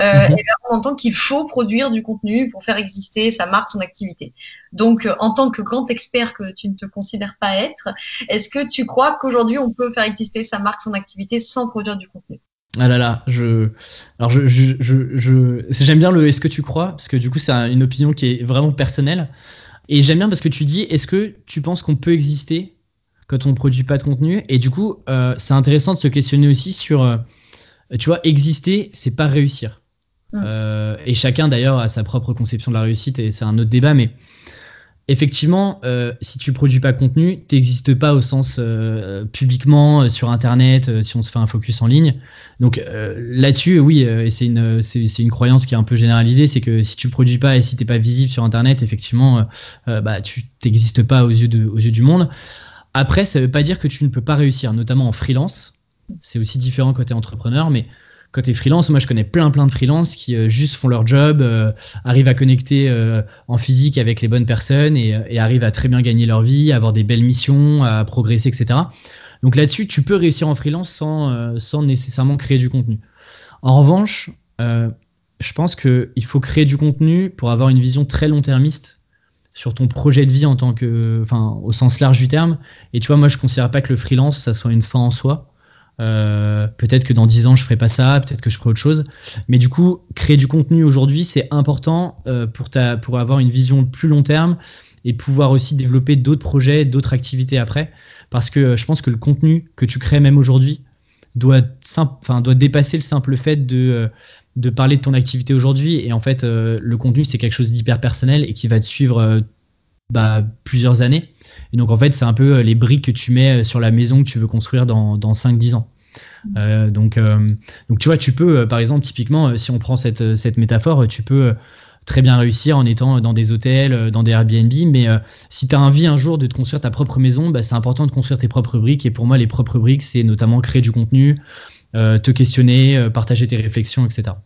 euh, mm-hmm. et là, on entend qu'il faut produire du contenu pour faire exister sa marque, son activité. Donc, euh, en tant que grand expert que tu ne te considères pas être, est-ce que tu crois qu'aujourd'hui, on peut faire exister sa marque, son activité sans produire du contenu ? Ah là là, je, alors je, je, je, je, j'aime bien le « est-ce que tu crois ?» parce que du coup, c'est une opinion qui est vraiment personnelle. Et j'aime bien parce que tu dis « est-ce que tu penses qu'on peut exister quand on ne produit pas de contenu ?» Et du coup, euh, c'est intéressant de se questionner aussi sur, euh, tu vois, exister, c'est pas réussir. Mmh. Euh, et chacun d'ailleurs a sa propre conception de la réussite et c'est un autre débat, mais… Effectivement, euh, si tu produis pas contenu, t'existes pas au sens euh, publiquement euh, sur internet, euh, si on se fait un focus en ligne. Donc euh, là-dessus, oui, euh, et c'est une c'est, c'est une croyance qui est un peu généralisée, c'est que si tu produis pas et si t'es pas visible sur internet, effectivement, euh, euh, bah tu t'existes pas aux yeux de aux yeux du monde. Après, ça veut pas dire que tu ne peux pas réussir, notamment en freelance. C'est aussi différent quand t'es entrepreneur, mais quand t'es freelance, moi je connais plein plein de freelance qui euh, juste font leur job, euh, arrivent à connecter euh, en physique avec les bonnes personnes et, et arrivent à très bien gagner leur vie, à avoir des belles missions, à progresser, et cetera. Donc là-dessus, tu peux réussir en freelance sans, euh, sans nécessairement créer du contenu. En revanche, euh, je pense qu'il faut créer du contenu pour avoir une vision très long-termiste sur ton projet de vie en tant que, enfin, au sens large du terme. Et tu vois, moi je considère pas que le freelance ça soit une fin en soi. Euh, peut-être que dans dix ans je ferai pas ça, peut-être que je ferai autre chose, mais du coup créer du contenu aujourd'hui c'est important euh, pour, ta, pour avoir une vision plus long terme et pouvoir aussi développer d'autres projets, d'autres activités après, parce que euh, je pense que le contenu que tu crées même aujourd'hui doit, simple, enfin, doit dépasser le simple fait de, de parler de ton activité aujourd'hui. Et en fait euh, le contenu c'est quelque chose d'hyper personnel et qui va te suivre euh, bah, plusieurs années. Et donc en fait c'est un peu les briques que tu mets sur la maison que tu veux construire dans, dans cinq dix ans. Euh, donc, euh, donc tu vois, tu peux par exemple typiquement si on prend cette, cette métaphore, tu peux très bien réussir en étant dans des hôtels, dans des Airbnb, mais euh, si tu as envie un jour de te construire ta propre maison, bah, c'est important de construire tes propres briques. Et pour moi les propres briques c'est notamment créer du contenu, euh, te questionner, euh, partager tes réflexions, et cetera.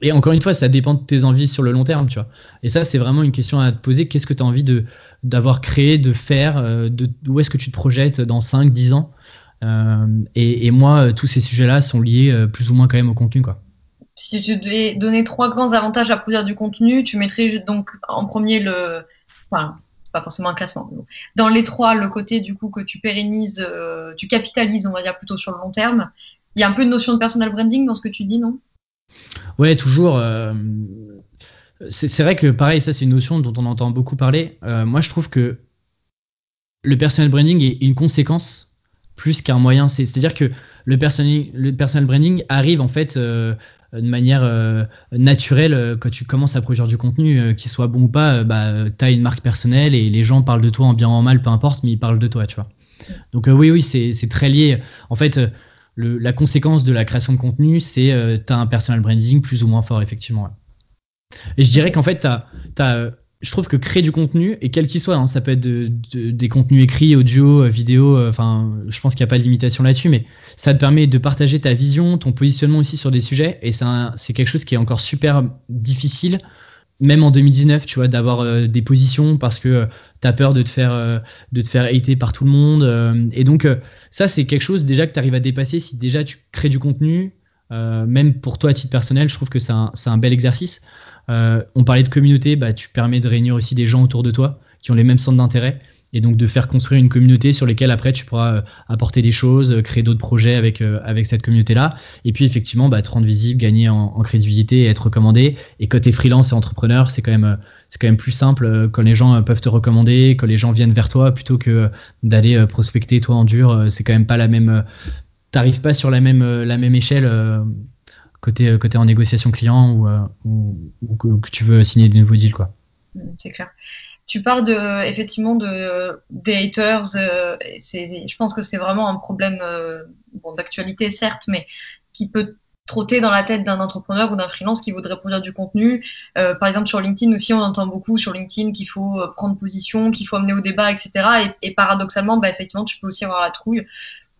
Et encore une fois, ça dépend de tes envies sur le long terme, tu vois. Et ça, c'est vraiment une question à te poser. Qu'est-ce que tu as envie de, d'avoir créé, de faire, de, où est-ce que tu te projettes dans cinq dix ans ? euh, et, et moi, tous ces sujets-là sont liés plus ou moins quand même au contenu, quoi. Si tu devais donner trois grands avantages à produire du contenu, tu mettrais donc en premier le... Enfin, c'est pas forcément un classement. Mais bon. Dans les trois, le côté du coup que tu pérennises, euh, tu capitalises, on va dire, plutôt sur le long terme. Il y a un peu une notion de personal branding dans ce que tu dis, non? Ouais, toujours. Euh, c'est, c'est vrai que pareil, ça c'est une notion dont on entend beaucoup parler. Euh, moi, je trouve que le personal branding est une conséquence plus qu'un moyen. C'est, c'est-à-dire que le personal, le personal branding arrive en fait euh, de manière euh, naturelle quand tu commences à produire du contenu, euh, qu'il soit bon ou pas. Euh, bah, t'as une marque personnelle et les gens parlent de toi en bien ou en mal, peu importe, mais ils parlent de toi, tu vois. Donc euh, oui, oui, c'est, c'est très lié. En fait, euh, le, la conséquence de la création de contenu, c'est euh, t'as un personal branding plus ou moins fort, effectivement. Ouais. Et je dirais qu'en fait, t'as, t'as, euh, je trouve que créer du contenu, et quel qu'il soit, hein, ça peut être de, de, des contenus écrits, audio, vidéo, euh, je pense qu'il n'y a pas de limitation là-dessus, mais ça te permet de partager ta vision, ton positionnement aussi sur des sujets, et c'est, un, c'est quelque chose qui est encore super difficile. Même en deux mille dix-neuf, tu vois, d'avoir euh, des positions parce que euh, t'as peur de te faire euh, de te faire hater par tout le monde. Euh, et donc, euh, ça, c'est quelque chose déjà que t'arrives à dépasser si déjà tu crées du contenu. Euh, même pour toi, à titre personnel, je trouve que c'est un, c'est un bel exercice. Euh, on parlait de communauté, bah, tu permets de réunir aussi des gens autour de toi qui ont les mêmes centres d'intérêt. Et donc, de faire construire une communauté sur laquelle après, tu pourras euh, apporter des choses, euh, créer d'autres projets avec, euh, avec cette communauté-là. Et puis, effectivement, bah, te rendre visible, gagner en, en crédibilité et être recommandé. Et quand tu es freelance et entrepreneur, c'est quand même, euh, c'est quand même plus simple euh, quand les gens euh, peuvent te recommander, quand les gens viennent vers toi plutôt que euh, d'aller euh, prospecter toi en dur. Euh, c'est quand même pas la même. Euh, t'arrives pas sur la même, euh, la même échelle euh, côté, euh, côté en négociation client ou, euh, ou, ou que tu veux signer des nouveaux deals, quoi. C'est clair. Tu parles de, effectivement de, des haters, euh, c'est, je pense que c'est vraiment un problème euh, bon, d'actualité, certes, mais qui peut trotter dans la tête d'un entrepreneur ou d'un freelance qui voudrait produire du contenu. Euh, par exemple, sur LinkedIn aussi, on entend beaucoup sur LinkedIn qu'il faut prendre position, qu'il faut amener au débat, et cetera. Et, et paradoxalement, bah, effectivement, tu peux aussi avoir la trouille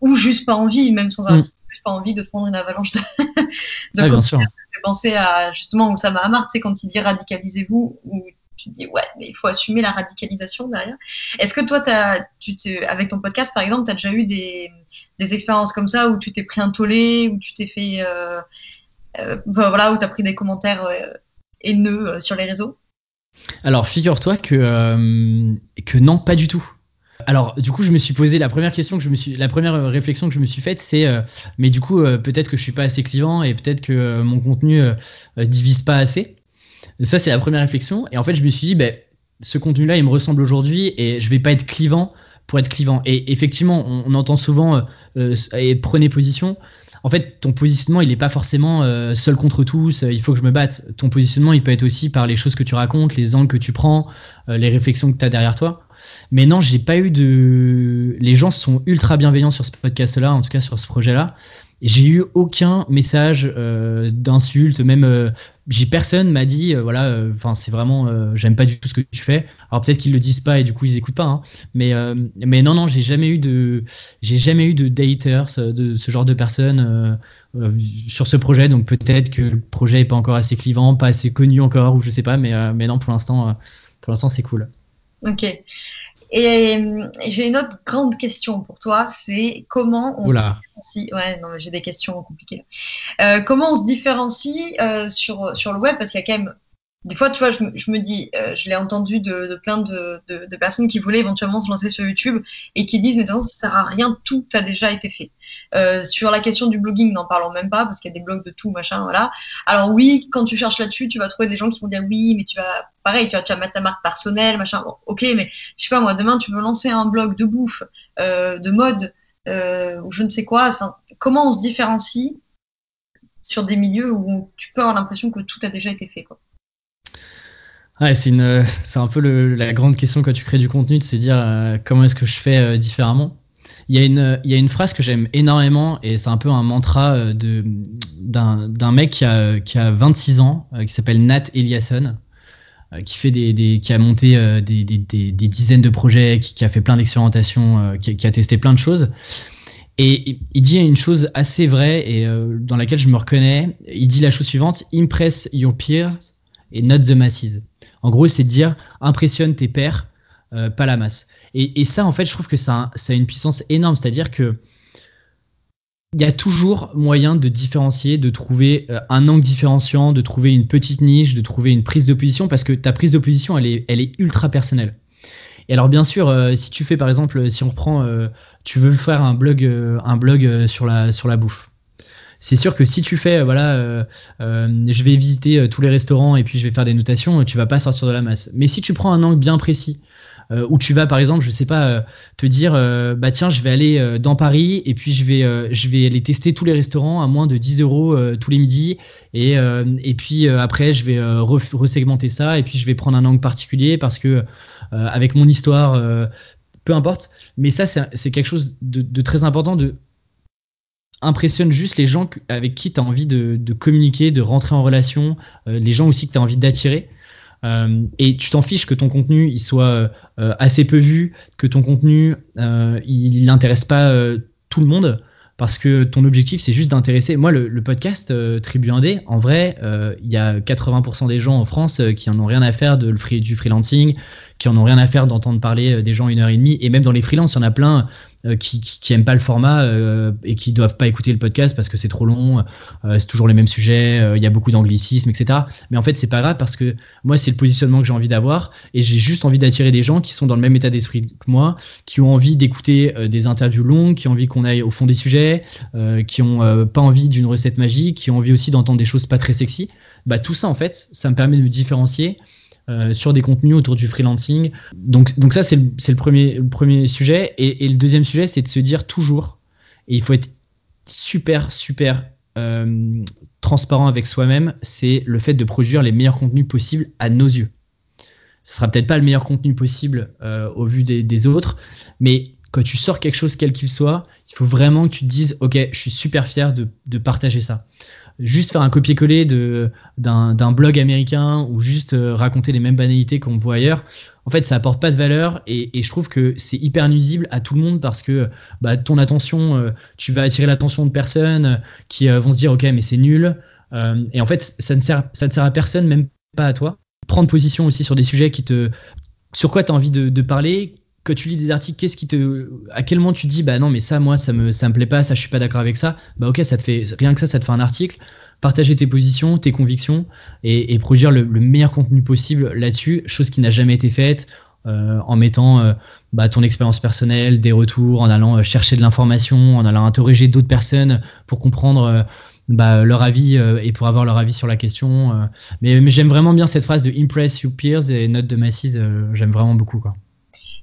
ou juste pas envie, même sans avoir mmh. juste pas envie de prendre une avalanche de, de ah, bien sûr. Je pensais à justement Oussama Amar, tu sais, quand il dit « radicalisez-vous » ou tu te dis, ouais, mais il faut assumer la radicalisation derrière. Est-ce que toi, t'as, tu t'es, avec ton podcast, par exemple, tu as déjà eu des, des expériences comme ça où tu t'es pris un tollé, où tu t'es fait. Euh, euh, voilà, où tu as pris des commentaires euh, haineux euh, sur les réseaux? Alors, figure-toi que, euh, que non, pas du tout. Alors, du coup, je me suis posé la première question que je me suis, la première réflexion que je me suis faite, c'est, euh, mais du coup, euh, peut-être que je suis pas assez clivant et peut-être que euh, mon contenu euh, euh, divise pas assez. Ça, c'est la première réflexion. Et en fait, je me suis dit, ben, ce contenu-là, il me ressemble aujourd'hui et je vais pas être clivant pour être clivant. Et effectivement, on, on entend souvent euh, euh, prenez position. En fait, ton positionnement, il n'est pas forcément euh, seul contre tous, euh, il faut que je me batte. Ton positionnement, il peut être aussi par les choses que tu racontes, les angles que tu prends, euh, les réflexions que tu as derrière toi. Mais non, j'ai pas eu de. Les gens sont ultra bienveillants sur ce podcast-là, en tout cas sur ce projet-là. J'ai eu aucun message euh, d'insulte, même euh, j'ai personne m'a dit euh, voilà, enfin euh, c'est vraiment euh, j'aime pas du tout ce que tu fais. Alors peut-être qu'ils le disent pas et du coup ils écoutent pas, hein, mais euh, mais non non j'ai jamais eu de j'ai jamais eu de haters de ce genre de personnes euh, euh, sur ce projet. Donc peut-être que le projet est pas encore assez clivant, pas assez connu encore ou je sais pas, mais euh, mais non pour l'instant euh, pour l'instant c'est cool. Ok. Et j'ai une autre grande question pour toi, c'est comment on Oula. se différencie. Ouais, non, mais j'ai des questions compliquées. Euh, comment on se différencie euh, sur sur le web, parce qu'il y a quand même des fois, tu vois, je, je me dis, euh, je l'ai entendu de, de plein de, de, de personnes qui voulaient éventuellement se lancer sur YouTube et qui disent mais de toute façon, ça sert à rien, tout a déjà été fait. Euh, sur la question du blogging, n'en parlons même pas parce qu'il y a des blogs de tout machin, voilà. Alors oui, quand tu cherches là-dessus, tu vas trouver des gens qui vont dire oui, mais tu vas pareil, tu vas, tu vas mettre ta marque personnelle, machin. Bon, ok, mais je sais pas moi, demain tu veux lancer un blog de bouffe, euh, de mode euh, ou je ne sais quoi. Enfin, comment on se différencie sur des milieux où tu peux avoir l'impression que tout a déjà été fait, quoi. Ouais, c'est, une, c'est un peu le, la grande question quand tu crées du contenu, de se dire euh, comment est-ce que je fais euh, différemment. Il y a une, il y a une phrase que j'aime énormément et c'est un peu un mantra euh, de, d'un, d'un mec qui a, qui a vingt-six ans, euh, qui s'appelle Nat Eliasson, euh, qui, fait des, des, qui a monté euh, des, des, des, des dizaines de projets, qui, qui a fait plein d'expérimentations, euh, qui, qui a testé plein de choses. Et il dit une chose assez vraie et euh, dans laquelle je me reconnais. Il dit la chose suivante: impress your peers et not the masses. En gros, c'est de dire impressionne tes pairs, euh, pas la masse. Et, et ça, en fait, je trouve que ça, ça a une puissance énorme. C'est-à-dire que il y a toujours moyen de différencier, de trouver euh, un angle différenciant, de trouver une petite niche, de trouver une prise de position, parce que ta prise de position, elle est, elle est ultra personnelle. Et alors, bien sûr, euh, si tu fais, par exemple, si on reprend, euh, tu veux faire un blog, euh, un blog euh, sur la, sur la bouffe. c'est sûr que si tu fais, voilà, euh, euh, je vais visiter tous les restaurants et puis je vais faire des notations, tu vas pas sortir de la masse. Mais si tu prends un angle bien précis, Euh, où tu vas par exemple, je sais pas, euh, te dire euh, bah tiens, je vais aller euh, dans Paris et puis je vais euh, je vais aller tester tous les restaurants à moins de dix euros euh, tous les midis et euh, et puis euh, après je vais euh, re- resegmenter ça et puis je vais prendre un angle particulier parce que euh, avec mon histoire, euh, peu importe. Mais ça c'est c'est quelque chose de, de très important, de impressionne juste les gens avec qui tu as envie de, de communiquer, de rentrer en relation, euh, les gens aussi que tu as envie d'attirer. Euh, et tu t'en fiches que ton contenu il soit euh, assez peu vu, que ton contenu euh, il n'intéresse pas euh, tout le monde, parce que ton objectif c'est juste d'intéresser. Moi le, le podcast euh, Tribu Indé, en vrai il euh, y a quatre-vingts pour cent des gens en France euh, qui en ont rien à faire de, le, du freelancing, qui en ont rien à faire d'entendre parler euh, des gens une heure et demie. Et même dans les freelances, il y en a plein euh, qui, qui, qui aiment pas le format euh, et qui doivent pas écouter le podcast parce que c'est trop long, euh, c'est toujours les mêmes sujets, il euh, y a beaucoup d'anglicisme, et cetera. Mais en fait c'est pas grave, parce que moi c'est le positionnement que j'ai envie d'avoir, et j'ai juste envie d'attirer des gens qui sont dans le même état d'esprit que moi, qui ont envie d'écouter euh, des interviews longues, qui ont envie qu'on aille au fond des sujets, euh, qui ont euh, pas envie d'une recette magique, qui ont envie aussi d'entendre des choses pas très sexy. Bah tout ça en fait, ça me permet de me différencier Euh, sur des contenus autour du freelancing. Donc, donc ça, c'est le, c'est le, premier, le premier sujet. Et, et le deuxième sujet, c'est de se dire toujours, et il faut être super, super euh, transparent avec soi-même, c'est le fait de produire les meilleurs contenus possibles à nos yeux. Ce sera peut-être pas le meilleur contenu possible euh, au vu des, des autres, mais quand tu sors quelque chose, quel qu'il soit, il faut vraiment que tu te dises « Ok, je suis super fier de, de partager ça ». Juste faire un copier-coller de, d'un, d'un blog américain, ou juste raconter les mêmes banalités qu'on voit ailleurs, en fait ça apporte pas de valeur, et, et je trouve que c'est hyper nuisible à tout le monde, parce que bah, ton attention, tu vas attirer l'attention de personnes qui vont se dire ok mais c'est nul, et en fait ça ne sert, ça ne sert à personne, même pas à toi. Prendre position aussi sur des sujets qui te, sur quoi tu as envie de, de parler. Quand tu lis des articles, qu'est-ce qui te, à quel moment tu te dis bah non mais ça moi ça me ça me plaît pas, ça je suis pas d'accord avec ça, bah ok, ça te fait rien que ça ça te fait un article. Partager tes positions, tes convictions, et, et produire le, le meilleur contenu possible là-dessus, chose qui n'a jamais été faite, euh, en mettant euh, bah, ton expérience personnelle, des retours, en allant euh, chercher de l'information, en allant interroger d'autres personnes pour comprendre euh, bah, leur avis euh, et pour avoir leur avis sur la question. Euh. Mais, mais j'aime vraiment bien cette phrase de impress your peers et not the masses, euh, j'aime vraiment beaucoup quoi.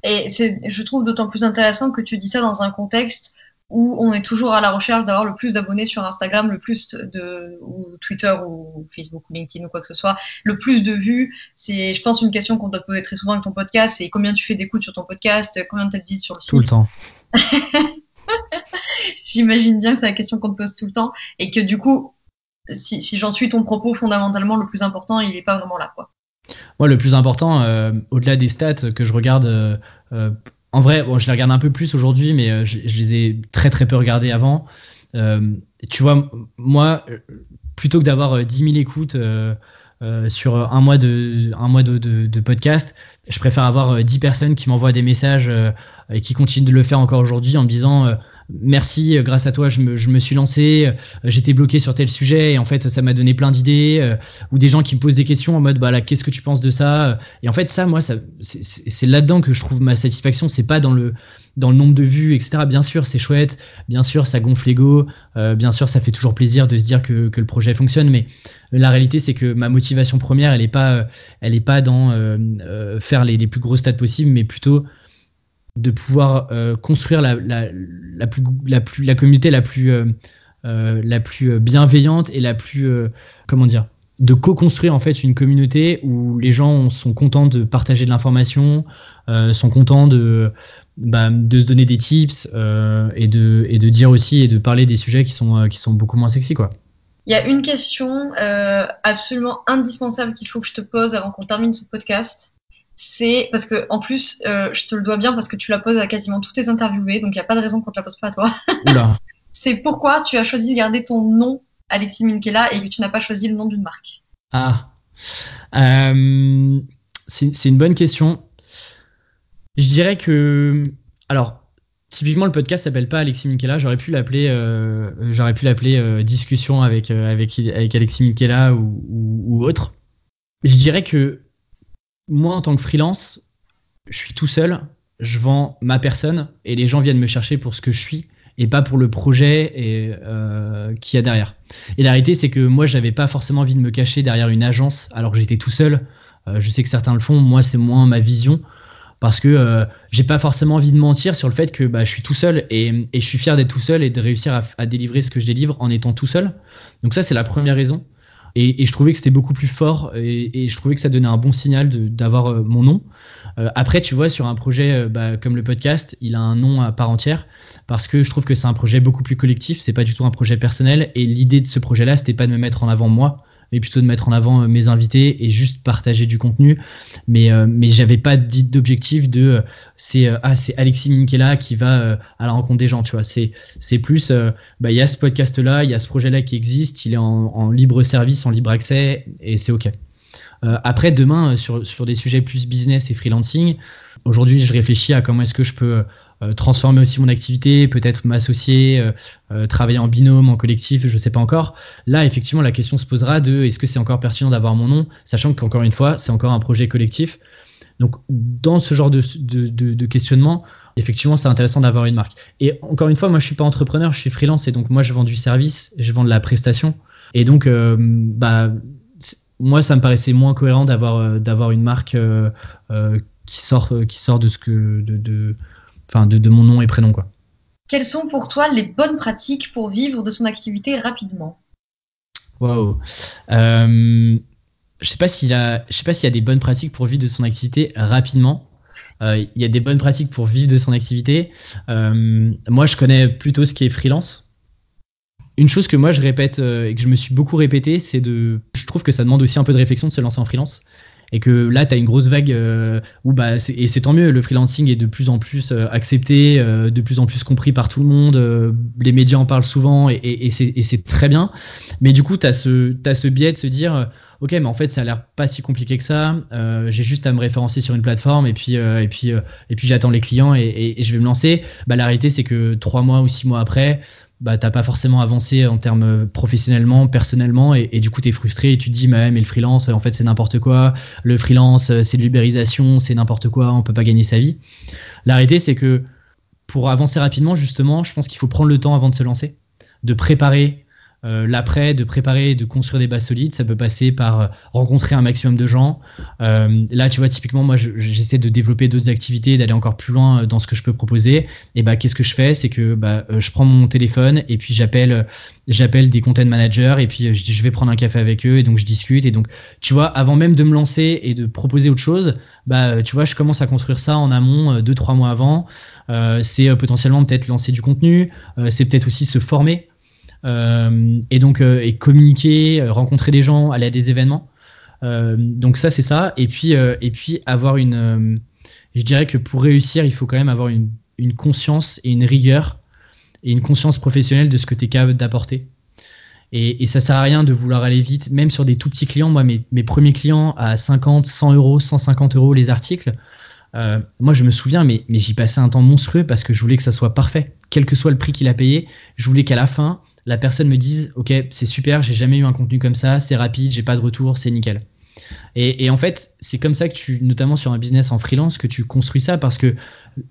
Et c'est, je trouve d'autant plus intéressant que tu dis ça dans un contexte où on est toujours à la recherche d'avoir le plus d'abonnés sur Instagram, le plus de, ou Twitter, ou Facebook, ou LinkedIn, ou quoi que ce soit, le plus de vues. C'est, je pense, une question qu'on doit te poser très souvent avec ton podcast, c'est combien tu fais d'écoutes sur ton podcast, combien de têtes vides sur le site. Tout le temps. J'imagine bien que c'est la question qu'on te pose tout le temps, et que du coup, si, si j'en suis ton propos, fondamentalement, le plus important, il n'est pas vraiment là, quoi. Moi, le plus important, euh, au-delà des stats que je regarde, euh, euh, en vrai, bon, je les regarde un peu plus aujourd'hui, mais euh, je, je les ai très très peu regardés avant. Euh, tu vois, moi, plutôt que d'avoir euh, dix mille écoutes euh, euh, sur un mois, de, un mois de, de, de podcast, je préfère avoir euh, dix personnes qui m'envoient des messages euh, et qui continuent de le faire encore aujourd'hui en me disant... Euh, merci, grâce à toi, je me, je me suis lancé, j'étais bloqué sur tel sujet et en fait, ça m'a donné plein d'idées, ou des gens qui me posent des questions en mode, bah là, qu'est-ce que tu penses de ça? Et en fait, ça, moi, ça, c'est, c'est là-dedans que je trouve ma satisfaction, c'est pas dans le, dans le nombre de vues, et cetera. Bien sûr, c'est chouette, bien sûr, ça gonfle l'ego, euh, bien sûr, ça fait toujours plaisir de se dire que, que le projet fonctionne, mais la réalité, c'est que ma motivation première, elle est pas, elle est pas dans euh, euh, faire les, les plus grosses stats possibles, mais plutôt... de pouvoir euh, construire la, la, la, plus, la, plus, la communauté la plus, euh, euh, la plus bienveillante et la plus, euh, comment dire, de co-construire en fait une communauté où les gens sont contents de partager de l'information, euh, sont contents de, bah, de se donner des tips euh, et, de, et de dire aussi et de parler des sujets qui sont, euh, qui sont beaucoup moins sexy, quoi. Il y a une question euh, absolument indispensable qu'il faut que je te pose avant qu'on termine ce podcast. C'est parce que, en plus, euh, je te le dois bien parce que tu la poses à quasiment tous tes interviewés, donc il n'y a pas de raison qu'on ne te la pose pas à toi. Oula. C'est pourquoi tu as choisi de garder ton nom, Alexis Minchella, et que tu n'as pas choisi le nom d'une marque. Ah, euh, c'est, c'est une bonne question. Je dirais que, alors, typiquement, le podcast s'appelle pas Alexis Minchella. J'aurais pu l'appeler, euh, j'aurais pu l'appeler euh, discussion avec euh, avec avec Alexis Minchella ou, ou, ou autre. Je dirais que moi, en tant que freelance, je suis tout seul, je vends ma personne et les gens viennent me chercher pour ce que je suis et pas pour le projet et, euh, qu'il y a derrière. Et la réalité, c'est que moi, j'avais pas forcément envie de me cacher derrière une agence alors que j'étais tout seul. Euh, je sais que certains le font, moi, c'est moins ma vision parce que euh, j'ai pas forcément envie de mentir sur le fait que bah, je suis tout seul et, et je suis fier d'être tout seul et de réussir à, à délivrer ce que je délivre en étant tout seul. Donc ça, c'est la première raison. Et, et je trouvais que c'était beaucoup plus fort et, et je trouvais que ça donnait un bon signal de, d'avoir euh, mon nom. Euh, après, tu vois, sur un projet euh, bah, comme le podcast, il a un nom à part entière parce que je trouve que c'est un projet beaucoup plus collectif. C'est pas du tout un projet personnel. Et l'idée de ce projet-là, c'était pas de me mettre en avant moi, mais plutôt de mettre en avant euh, mes invités et juste partager du contenu. Mais euh, mais j'avais pas d'objectif de euh, c'est euh, ah c'est Alexis Minchella qui va euh, à la rencontre des gens. Tu vois, c'est c'est plus euh, bah il y a ce podcast-là, il y a ce projet-là qui existe, il est en, en libre service, en libre accès et c'est ok. Euh, après demain sur sur des sujets plus business et freelancing, aujourd'hui je réfléchis à comment est-ce que je peux euh, transformer aussi mon activité, peut-être m'associer, euh, euh, travailler en binôme, en collectif, je sais pas encore. Là effectivement la question se posera de est-ce que c'est encore pertinent d'avoir mon nom, sachant qu'encore une fois c'est encore un projet collectif. Donc dans ce genre de, de, de, de questionnement, effectivement c'est intéressant d'avoir une marque. Et encore une fois, moi je suis pas entrepreneur, je suis freelance et donc moi je vends du service, je vends de la prestation. Et donc euh, bah moi ça me paraissait moins cohérent d'avoir euh, d'avoir une marque euh, euh, qui sort euh, qui sort de ce que de de enfin de, de mon nom et prénom quoi. Quelles sont pour toi les bonnes pratiques pour vivre de son activité rapidement? Waouh. Je sais pas s'il y a je sais pas s'il y a des bonnes pratiques pour vivre de son activité rapidement. Il euh, y a des bonnes pratiques pour vivre de son activité. Euh, moi je connais plutôt ce qui est freelance. Une chose que moi je répète euh, et que je me suis beaucoup répété, c'est de. Je trouve que ça demande aussi un peu de réflexion de se lancer en freelance. Et que là, tu as une grosse vague euh, où, bah, c'est, et c'est tant mieux, le freelancing est de plus en plus euh, accepté, euh, de plus en plus compris par tout le monde. Euh, les médias en parlent souvent et, et, et, c'est, et c'est très bien. Mais du coup, tu as ce, t'as ce biais de se dire. Ok, mais en fait, ça a l'air pas si compliqué que ça. Euh, j'ai juste à me référencer sur une plateforme et puis euh, et puis euh, et puis j'attends les clients et, et, et je vais me lancer. Bah, la réalité, c'est que trois mois ou six mois après, bah t'as pas forcément avancé en termes professionnellement, personnellement et, et du coup t'es frustré et tu te dis mais, mais le freelance, en fait c'est n'importe quoi. Le freelance, c'est de l'ubérisation, c'est n'importe quoi. On peut pas gagner sa vie. La réalité, c'est que pour avancer rapidement, justement, je pense qu'il faut prendre le temps avant de se lancer, de préparer. Euh, l'après, de préparer et de construire des bases solides, ça peut passer par rencontrer un maximum de gens. Euh, là, tu vois, typiquement, moi, je, j'essaie de développer d'autres activités, d'aller encore plus loin dans ce que je peux proposer. Et bah, qu'est-ce que je fais? C'est que bah, je prends mon téléphone et puis j'appelle, j'appelle des content managers et puis je dis, je vais prendre un café avec eux et donc je discute. Et donc, tu vois, avant même de me lancer et de proposer autre chose, bah, tu vois, je commence à construire ça en amont, deux, trois mois avant. Euh, c'est potentiellement peut-être lancer du contenu. Euh, c'est peut-être aussi se former. Euh, et donc euh, et communiquer, euh, rencontrer des gens, aller à des événements. Euh, donc ça c'est ça. Et puis euh, et puis avoir une, euh, je dirais que pour réussir, il faut quand même avoir une, une conscience et une rigueur et une conscience professionnelle de ce que t'es capable d'apporter. Et, et ça sert à rien de vouloir aller vite, même sur des tout petits clients. Moi mes, mes premiers clients à cinquante, cent euros, cent cinquante euros les articles. Euh, moi je me souviens mais, mais j'y passais un temps monstrueux parce que je voulais que ça soit parfait quel que soit le prix qu'il a payé, je voulais qu'à la fin la personne me dise ok c'est super, j'ai jamais eu un contenu comme ça, c'est rapide, j'ai pas de retour, c'est nickel. Et, et en fait c'est comme ça que tu, notamment sur un business en freelance, que tu construis ça, parce que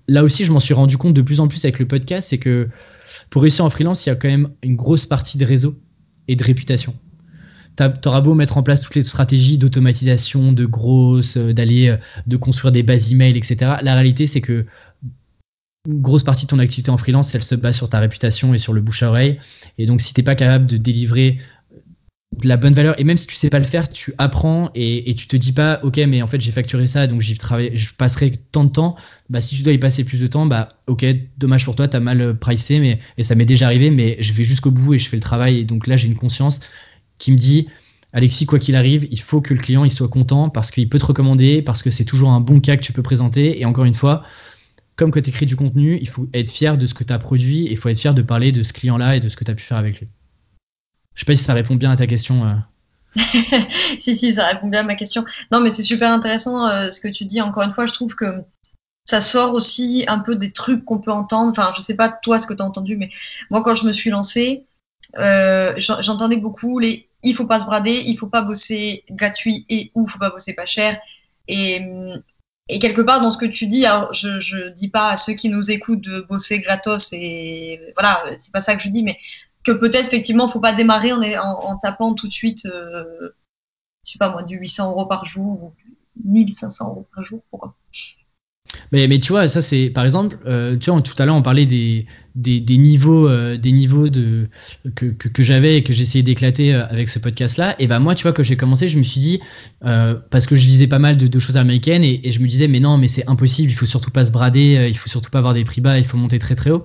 là aussi je m'en suis rendu compte de plus en plus avec le podcast, c'est que pour réussir en freelance il y a quand même une grosse partie de réseau et de réputation. T'auras beau mettre en place toutes les stratégies d'automatisation, de grosses, d'aller, de construire des bases email, et cetera. La réalité, c'est que une grosse partie de ton activité en freelance, elle se base sur ta réputation et sur le bouche à oreille. Et donc, si t'es pas capable de délivrer de la bonne valeur, et même si tu sais pas le faire, tu apprends et, et tu te dis pas, ok, mais en fait, j'ai facturé ça, donc j'y travaille, je passerai tant de temps. Bah, si tu dois y passer plus de temps, bah, ok, dommage pour toi, t'as mal pricé, mais et ça m'est déjà arrivé, mais je vais jusqu'au bout et je fais le travail. Et donc là, j'ai une conscience qui me dit Alexis, quoi qu'il arrive, il faut que le client il soit content parce qu'il peut te recommander, parce que c'est toujours un bon cas que tu peux présenter. Et encore une fois, comme quand tu écris du contenu, il faut être fier de ce que tu as produit et il faut être fier de parler de ce client-là et de ce que tu as pu faire avec lui. Je sais pas si ça répond bien à ta question. Euh. si, si, ça répond bien à ma question. Non, mais c'est super intéressant euh, ce que tu dis. Encore une fois, je trouve que ça sort aussi un peu des trucs qu'on peut entendre. Enfin, je sais pas toi ce que tu as entendu, mais moi, quand je me suis lancée, Euh, j'entendais beaucoup les « il faut pas se brader »,« il faut pas bosser gratuit » et « ou faut pas bosser pas cher ». Et Et quelque part, dans ce que tu dis, alors je, je dis pas à ceux qui nous écoutent de bosser gratos, et voilà, c'est pas ça que je dis, mais que peut-être, effectivement, faut pas démarrer en, en, en tapant tout de suite, euh, je sais pas moi, du huit cents euros par jour ou mille cinq cents euros par jour, pourquoi ? Mais, mais tu vois, ça c'est, par exemple, euh, tu vois, tout à l'heure on parlait des, des, des niveaux, euh, des niveaux de, que, que, que j'avais et que j'essayais d'éclater avec ce podcast-là. Et ben moi, tu vois, quand j'ai commencé, je me suis dit, euh, parce que je lisais pas mal de, de choses américaines et, et je me disais, mais non, mais c'est impossible, il faut surtout pas se brader, il faut surtout pas avoir des prix bas, il faut monter très très haut.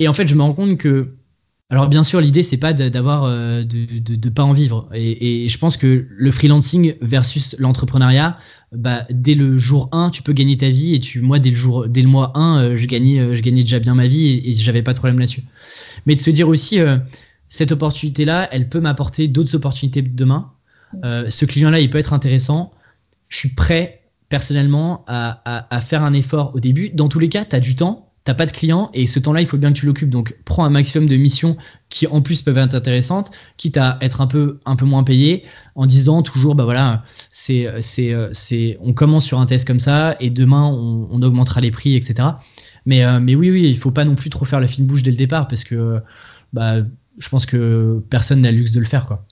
Et en fait, je me rends compte que, alors bien sûr, l'idée c'est pas d'avoir, de, de, de pas en vivre. Et, et je pense que le freelancing versus l'entrepreneuriat, bah, dès le jour un, tu peux gagner ta vie. Et tu, moi, dès le jour, dès le mois un, je gagnais, je gagnais déjà bien ma vie et, et j'avais pas de problème là-dessus. Mais de se dire aussi, euh, cette opportunité-là, elle peut m'apporter d'autres opportunités demain. Euh, ce client-là, il peut être intéressant. Je suis prêt personnellement à, à, à faire un effort au début. Dans tous les cas, tu as du temps. T'as pas de clients et ce temps-là, il faut bien que tu l'occupes. Donc, prends un maximum de missions qui, en plus, peuvent être intéressantes, quitte à être un peu, un peu moins payé, en disant toujours, bah voilà, c'est, c'est, c'est, on commence sur un test comme ça et demain, on, on augmentera les prix, et cetera. Mais, euh, mais oui, oui, il faut pas non plus trop faire la fine bouche dès le départ parce que, bah, je pense que personne n'a le luxe de le faire, quoi.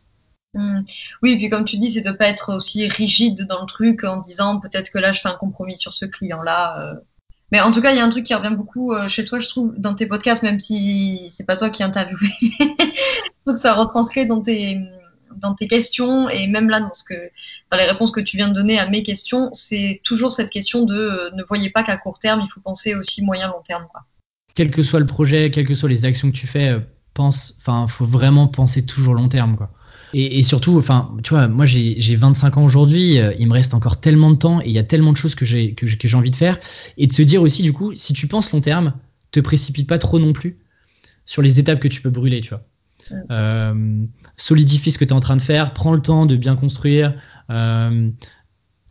Mmh. Oui, et puis comme tu dis, c'est de pas être aussi rigide dans le truc en disant peut-être que là, je fais un compromis sur ce client-là. Euh... Mais en tout cas, il y a un truc qui revient beaucoup chez toi, je trouve, dans tes podcasts, même si c'est pas toi qui interviewais. Je trouve que ça retranscrit dans tes, dans tes questions et même là, dans ce que, dans les réponses que tu viens de donner à mes questions, c'est toujours cette question de euh, ne voyez pas qu'à court terme, il faut penser aussi moyen-long terme, quoi. Quel que soit le projet, quelles que soient les actions que tu fais, pense, enfin, faut vraiment penser toujours long terme, quoi. Et, et surtout, enfin, tu vois, moi j'ai, j'ai vingt-cinq ans aujourd'hui, euh, il me reste encore tellement de temps et il y a tellement de choses que j'ai, que, que j'ai envie de faire. Et de se dire aussi, du coup, si tu penses long terme, te précipite pas trop non plus sur les étapes que tu peux brûler, tu vois. Euh, solidifie ce que tu es en train de faire, prends le temps de bien construire. Euh,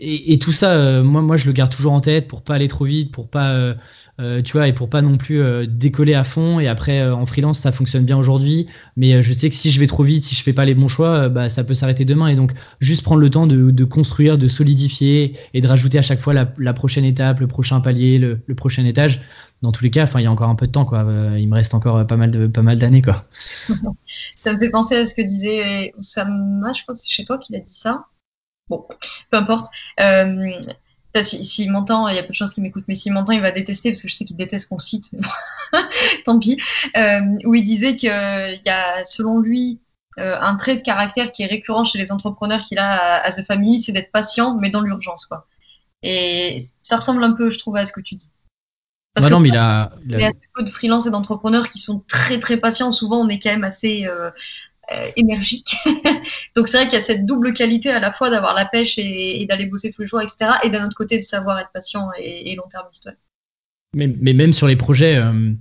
et, et tout ça, euh, moi, moi je le garde toujours en tête pour pas aller trop vite, pour pas. Euh, Euh, tu vois, et pour pas non plus euh, décoller à fond. Et après, euh, en freelance, ça fonctionne bien aujourd'hui, mais euh, je sais que si je vais trop vite, si je fais pas les bons choix, euh, bah, ça peut s'arrêter demain. Et donc, juste prendre le temps de, de construire, de solidifier et de rajouter à chaque fois la, la prochaine étape, le prochain palier, le, le prochain étage. Dans tous les cas, enfin, il y a encore un peu de temps, quoi. Il me reste encore pas mal de, pas mal d'années, quoi. Ça me fait penser à ce que disait Oussama, je crois que c'est chez toi qu'il a dit ça. Bon, peu importe. Euh... S'il si, si m'entend, il y a peu de chances qu'il m'écoute, mais s'il m'entend, il va détester, parce que je sais qu'il déteste qu'on cite, mais bon, tant pis. Euh, où il disait qu'il y a, selon lui, euh, un trait de caractère qui est récurrent chez les entrepreneurs qu'il a à, à The Family, c'est d'être patient, mais dans l'urgence, quoi. Et ça ressemble un peu, je trouve, à ce que tu dis. Parce bah que non, mais il a, il a... y a peu de freelance et d'entrepreneurs qui sont très, très patients. Souvent, on est quand même assez... Euh, Euh, énergique. Donc c'est vrai qu'il y a cette double qualité à la fois d'avoir la pêche et, et d'aller bosser tous les jours, et cetera. Et d'un autre côté de savoir être patient et, et long-termiste. Ouais. Mais, mais même sur les projets, euh,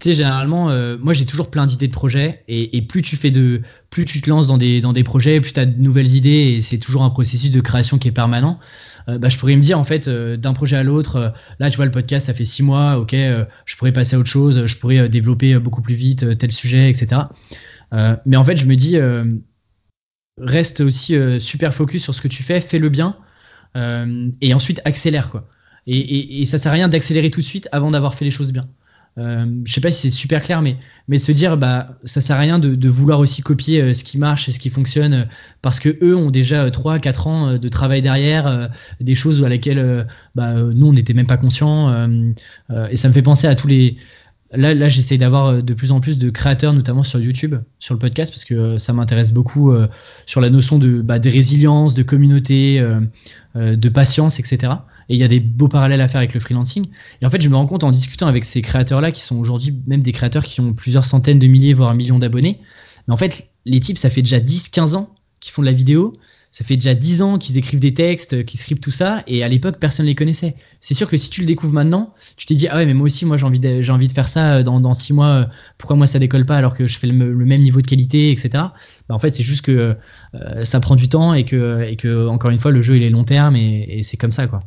tu sais, généralement, euh, moi j'ai toujours plein d'idées de projets et, et plus tu fais de, plus tu te lances dans des, dans des projets, plus tu as de nouvelles idées et c'est toujours un processus de création qui est permanent. Euh, bah, je pourrais me dire en fait euh, d'un projet à l'autre, euh, là tu vois le podcast ça fait six mois, ok, euh, je pourrais passer à autre chose, je pourrais euh, développer euh, beaucoup plus vite euh, tel sujet, et cetera. Euh, mais en fait, je me dis, euh, reste aussi euh, super focus sur ce que tu fais, fais le bien, euh, et ensuite accélère, quoi. Et, et, et ça sert à rien d'accélérer tout de suite avant d'avoir fait les choses bien. Euh, je sais pas si c'est super clair, mais mais se dire, bah, ça sert à rien de, de vouloir aussi copier euh, ce qui marche et ce qui fonctionne, euh, parce que eux ont déjà euh, trois, quatre ans euh, de travail derrière, euh, des choses à laquelle euh, bah, euh, nous on n'était même pas conscients. Euh, euh, et ça me fait penser à tous les. Là, là j'essaie d'avoir de plus en plus de créateurs, notamment sur YouTube, sur le podcast, parce que ça m'intéresse beaucoup euh, sur la notion de, bah, de résilience, de communauté, euh, euh, de patience, et cetera. Et il y a des beaux parallèles à faire avec le freelancing. Et en fait, je me rends compte en discutant avec ces créateurs-là, qui sont aujourd'hui même des créateurs qui ont plusieurs centaines de milliers, voire un million d'abonnés. Mais en fait, les types, ça fait déjà dix à quinze ans qu'ils font de la vidéo. Ça fait déjà dix ans qu'ils écrivent des textes, qu'ils scriptent tout ça, et à l'époque, personne ne les connaissait. C'est sûr que si tu le découvres maintenant, tu t'es dit « Ah ouais, mais moi aussi, moi j'ai envie de, j'ai envie de faire ça dans, dans six mois, pourquoi moi ça décolle pas alors que je fais le, le même niveau de qualité, et cetera » Bah, en fait, c'est juste que euh, ça prend du temps et que, et que, encore une fois, le jeu il est long terme et, et c'est comme ça, quoi.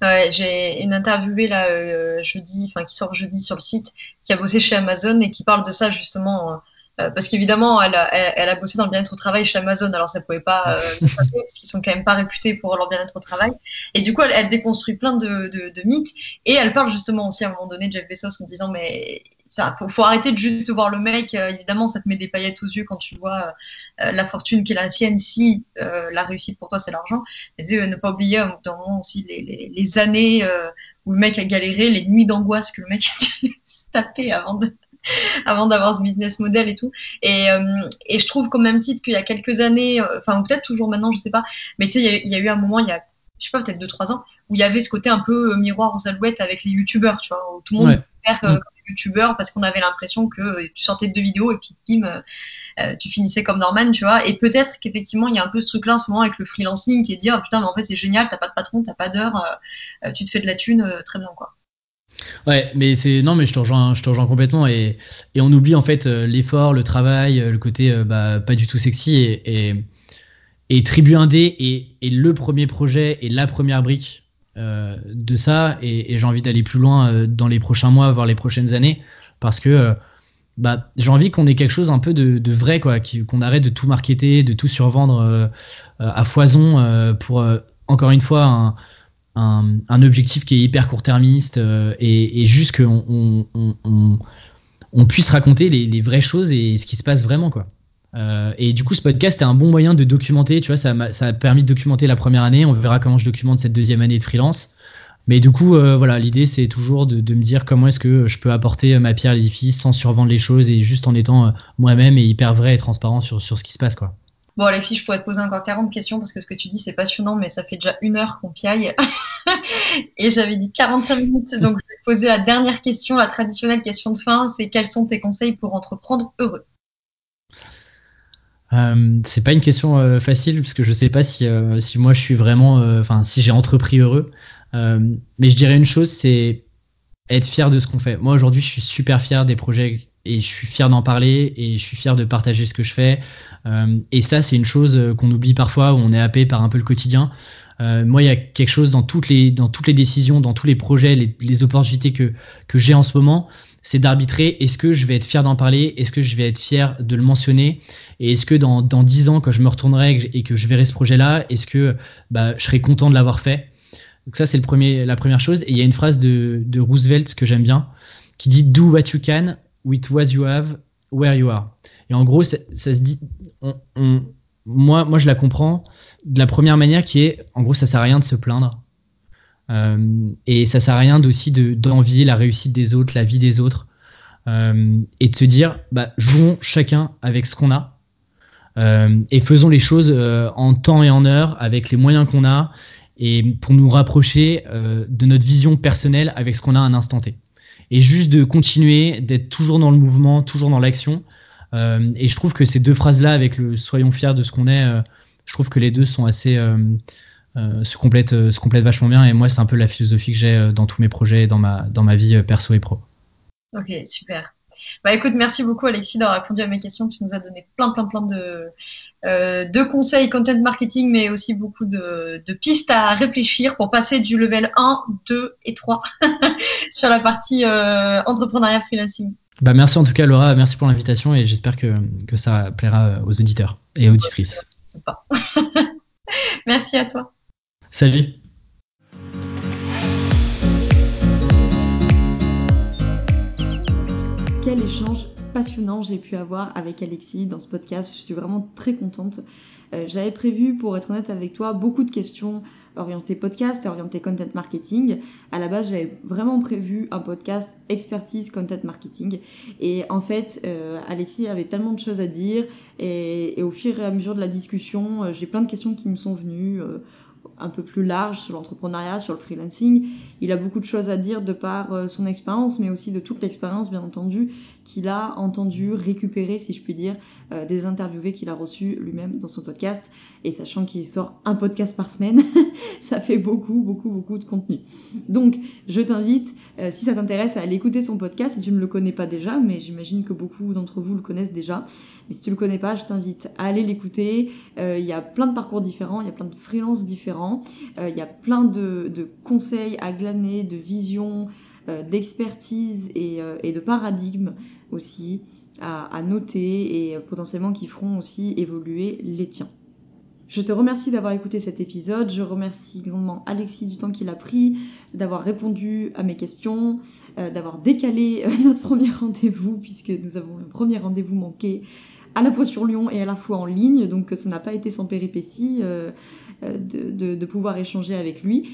Ouais, j'ai une interviewée là, euh, jeudi, enfin qui sort jeudi sur le site, qui a bossé chez Amazon et qui parle de ça justement… Euh... Euh, parce qu'évidemment, elle a, elle, elle a bossé dans le bien-être au travail chez Amazon, alors ça ne pouvait pas euh, le faire, parce qu'ils sont quand même pas réputés pour leur bien-être au travail. Et du coup, elle, elle déconstruit plein de, de, de mythes. Et elle parle justement aussi à un moment donné de Jeff Bezos en disant, mais... Enfin, faut, faut arrêter de juste voir le mec. Euh, évidemment, ça te met des paillettes aux yeux quand tu vois euh, la fortune qui est la sienne. Si euh, la réussite pour toi, c'est l'argent. Et, euh, ne pas oublier euh, dans le moment aussi les, les, les années euh, où le mec a galéré, les nuits d'angoisse que le mec a dû se taper avant de, avant d'avoir ce business model et tout. Et, euh, et je trouve comme même titre qu'il y a quelques années, enfin euh, peut-être toujours maintenant, je sais pas. Mais tu sais, il y, y a eu un moment, il y a, je sais pas, peut-être deux trois ans, où il y avait ce côté un peu euh, miroir aux alouettes avec les youtubeurs, tu vois, où tout le monde ouais. perd. Euh, mmh. youtubeur parce qu'on avait l'impression que tu sortais de deux vidéos et puis bim, euh, tu finissais comme Norman, tu vois. Et peut-être qu'effectivement il y a un peu ce truc là en ce moment avec le freelancing qui est de dire oh, putain mais en fait c'est génial, t'as pas de patron, t'as pas d'heure, euh, tu te fais de la thune, euh, très bien quoi. Ouais, mais c'est non mais je te rejoins, je te rejoins complètement et, et on oublie en fait l'effort, le travail, le côté euh, bah, pas du tout sexy et, et, et Tribu Indé est, est le premier projet et la première brique Euh, de ça et, et j'ai envie d'aller plus loin euh, dans les prochains mois voire les prochaines années parce que euh, bah, j'ai envie qu'on ait quelque chose un peu de, de vrai quoi, qu'on arrête de tout marketer, de tout survendre euh, à foison euh, pour euh, encore une fois un, un, un objectif qui est hyper court-termiste euh, et, et juste qu'on on, on, on, on puisse raconter les, les vraies choses et ce qui se passe vraiment quoi. Euh, et du coup ce podcast est un bon moyen de documenter, tu vois, ça m'a, ça a permis de documenter la première année, on verra comment je documente cette deuxième année de freelance, mais du coup euh, voilà, l'idée c'est toujours de, de me dire comment est-ce que je peux apporter ma pierre à l'édifice sans survendre les choses et juste en étant euh, moi-même et hyper vrai et transparent sur, sur ce qui se passe quoi. Bon Alexis, je pourrais te poser encore quarante questions parce que ce que tu dis c'est passionnant, mais ça fait déjà une heure qu'on piaille et j'avais dit quarante-cinq minutes, donc je vais poser la dernière question, la traditionnelle question de fin, c'est quels sont tes conseils pour entreprendre heureux? Euh, c'est pas une question euh, facile parce que je sais pas si, euh, si moi je suis vraiment enfin euh, si j'ai entrepris heureux euh, mais je dirais une chose, c'est être fier de ce qu'on fait. Moi aujourd'hui je suis super fier des projets et je suis fier d'en parler et je suis fier de partager ce que je fais euh, et ça c'est une chose qu'on oublie parfois, où on est happé par un peu le quotidien. Euh, moi il y a quelque chose dans toutes les, dans toutes les décisions, dans tous les projets, les, les opportunités que, que j'ai en ce moment, c'est d'arbitrer, est-ce que je vais être fier d'en parler, est-ce que je vais être fier de le mentionner, et est-ce que dans, dans dix ans quand je me retournerai et que je verrai ce projet-là, est-ce que bah, je serai content de l'avoir fait. Donc ça c'est le premier, la première chose. Et il y a une phrase de, de Roosevelt que j'aime bien qui dit « Do what you can, with what you have, where you are ». Et en gros ça, ça se dit, on, on, moi, moi je la comprends de la première manière qui est, en gros ça sert à rien de se plaindre. Euh, et ça sert à rien aussi de, d'envier la réussite des autres, la vie des autres, euh, et de se dire bah, jouons chacun avec ce qu'on a euh, et faisons les choses euh, en temps et en heure avec les moyens qu'on a et pour nous rapprocher euh, de notre vision personnelle avec ce qu'on a à un instant T, et juste de continuer d'être toujours dans le mouvement, toujours dans l'action euh, et je trouve que ces deux phrases là avec le soyons fiers de ce qu'on est, euh, je trouve que les deux sont assez euh, Euh, se complète, euh, se complète vachement bien, et moi c'est un peu la philosophie que j'ai euh, dans tous mes projets, dans ma, dans ma vie euh, perso et pro. Ok, super. Bah écoute, merci beaucoup Alexis d'avoir répondu à mes questions, tu nous as donné plein plein plein de, euh, de conseils content marketing, mais aussi beaucoup de, de pistes à réfléchir pour passer du level un, deux et trois sur la partie euh, entrepreneuriat freelancing. Bah merci en tout cas Laura, merci pour l'invitation et j'espère que, que ça plaira aux auditeurs et auditrices. Merci à toi. Salut. Quel échange passionnant j'ai pu avoir avec Alexis dans ce podcast, je suis vraiment très contente. Euh, j'avais prévu, pour être honnête avec toi, beaucoup de questions orientées podcast et orientées content marketing. À la base, j'avais vraiment prévu un podcast expertise content marketing. Et en fait, euh, Alexis avait tellement de choses à dire et, et au fur et à mesure de la discussion, euh, j'ai plein de questions qui me sont venues euh, un peu plus large sur l'entrepreneuriat, sur le freelancing. Il a beaucoup de choses à dire de par son expérience, mais aussi de toute l'expérience, bien entendu, qu'il a entendu récupérer, si je puis dire, euh, des interviewés qu'il a reçus lui-même dans son podcast. Et sachant qu'il sort un podcast par semaine, ça fait beaucoup, beaucoup, beaucoup de contenu. Donc, je t'invite, euh, si ça t'intéresse, à aller écouter son podcast. Si tu ne le connais pas déjà, mais j'imagine que beaucoup d'entre vous le connaissent déjà. Mais si tu ne le connais pas, je t'invite à aller l'écouter. Euh, il y a plein de parcours différents, il y a plein de freelances différents. Euh, il y a plein de, de conseils à glaner, de visions, euh, d'expertise et, euh, et de paradigmes aussi. à, à noter et potentiellement qui feront aussi évoluer les tiens. Je te remercie d'avoir écouté cet épisode, je remercie grandement Alexis du temps qu'il a pris, d'avoir répondu à mes questions, euh, d'avoir décalé notre premier rendez-vous puisque nous avons un premier rendez-vous manqué à la fois sur Lyon et à la fois en ligne, donc ça n'a pas été sans péripéties euh, de, de, de pouvoir échanger avec lui.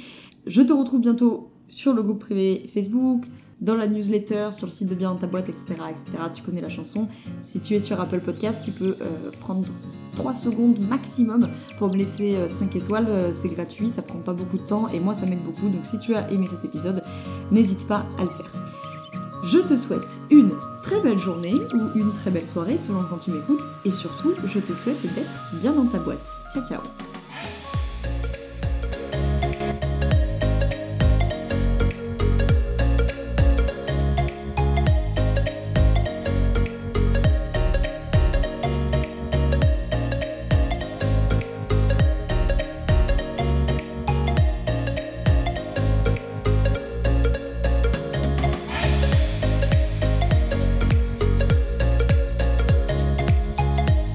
Je te retrouve bientôt sur le groupe privé Facebook, dans la newsletter, sur le site de Bien dans ta boîte, et cetera, et cetera. Tu connais la chanson. Si tu es sur Apple Podcast, tu peux euh, prendre trois secondes maximum pour me laisser euh, cinq étoiles. Euh, c'est gratuit, ça prend pas beaucoup de temps et moi ça m'aide beaucoup. Donc si tu as aimé cet épisode, n'hésite pas à le faire. Je te souhaite une très belle journée ou une très belle soirée selon quand tu m'écoutes. Et surtout, je te souhaite d'être bien dans ta boîte. Ciao, ciao.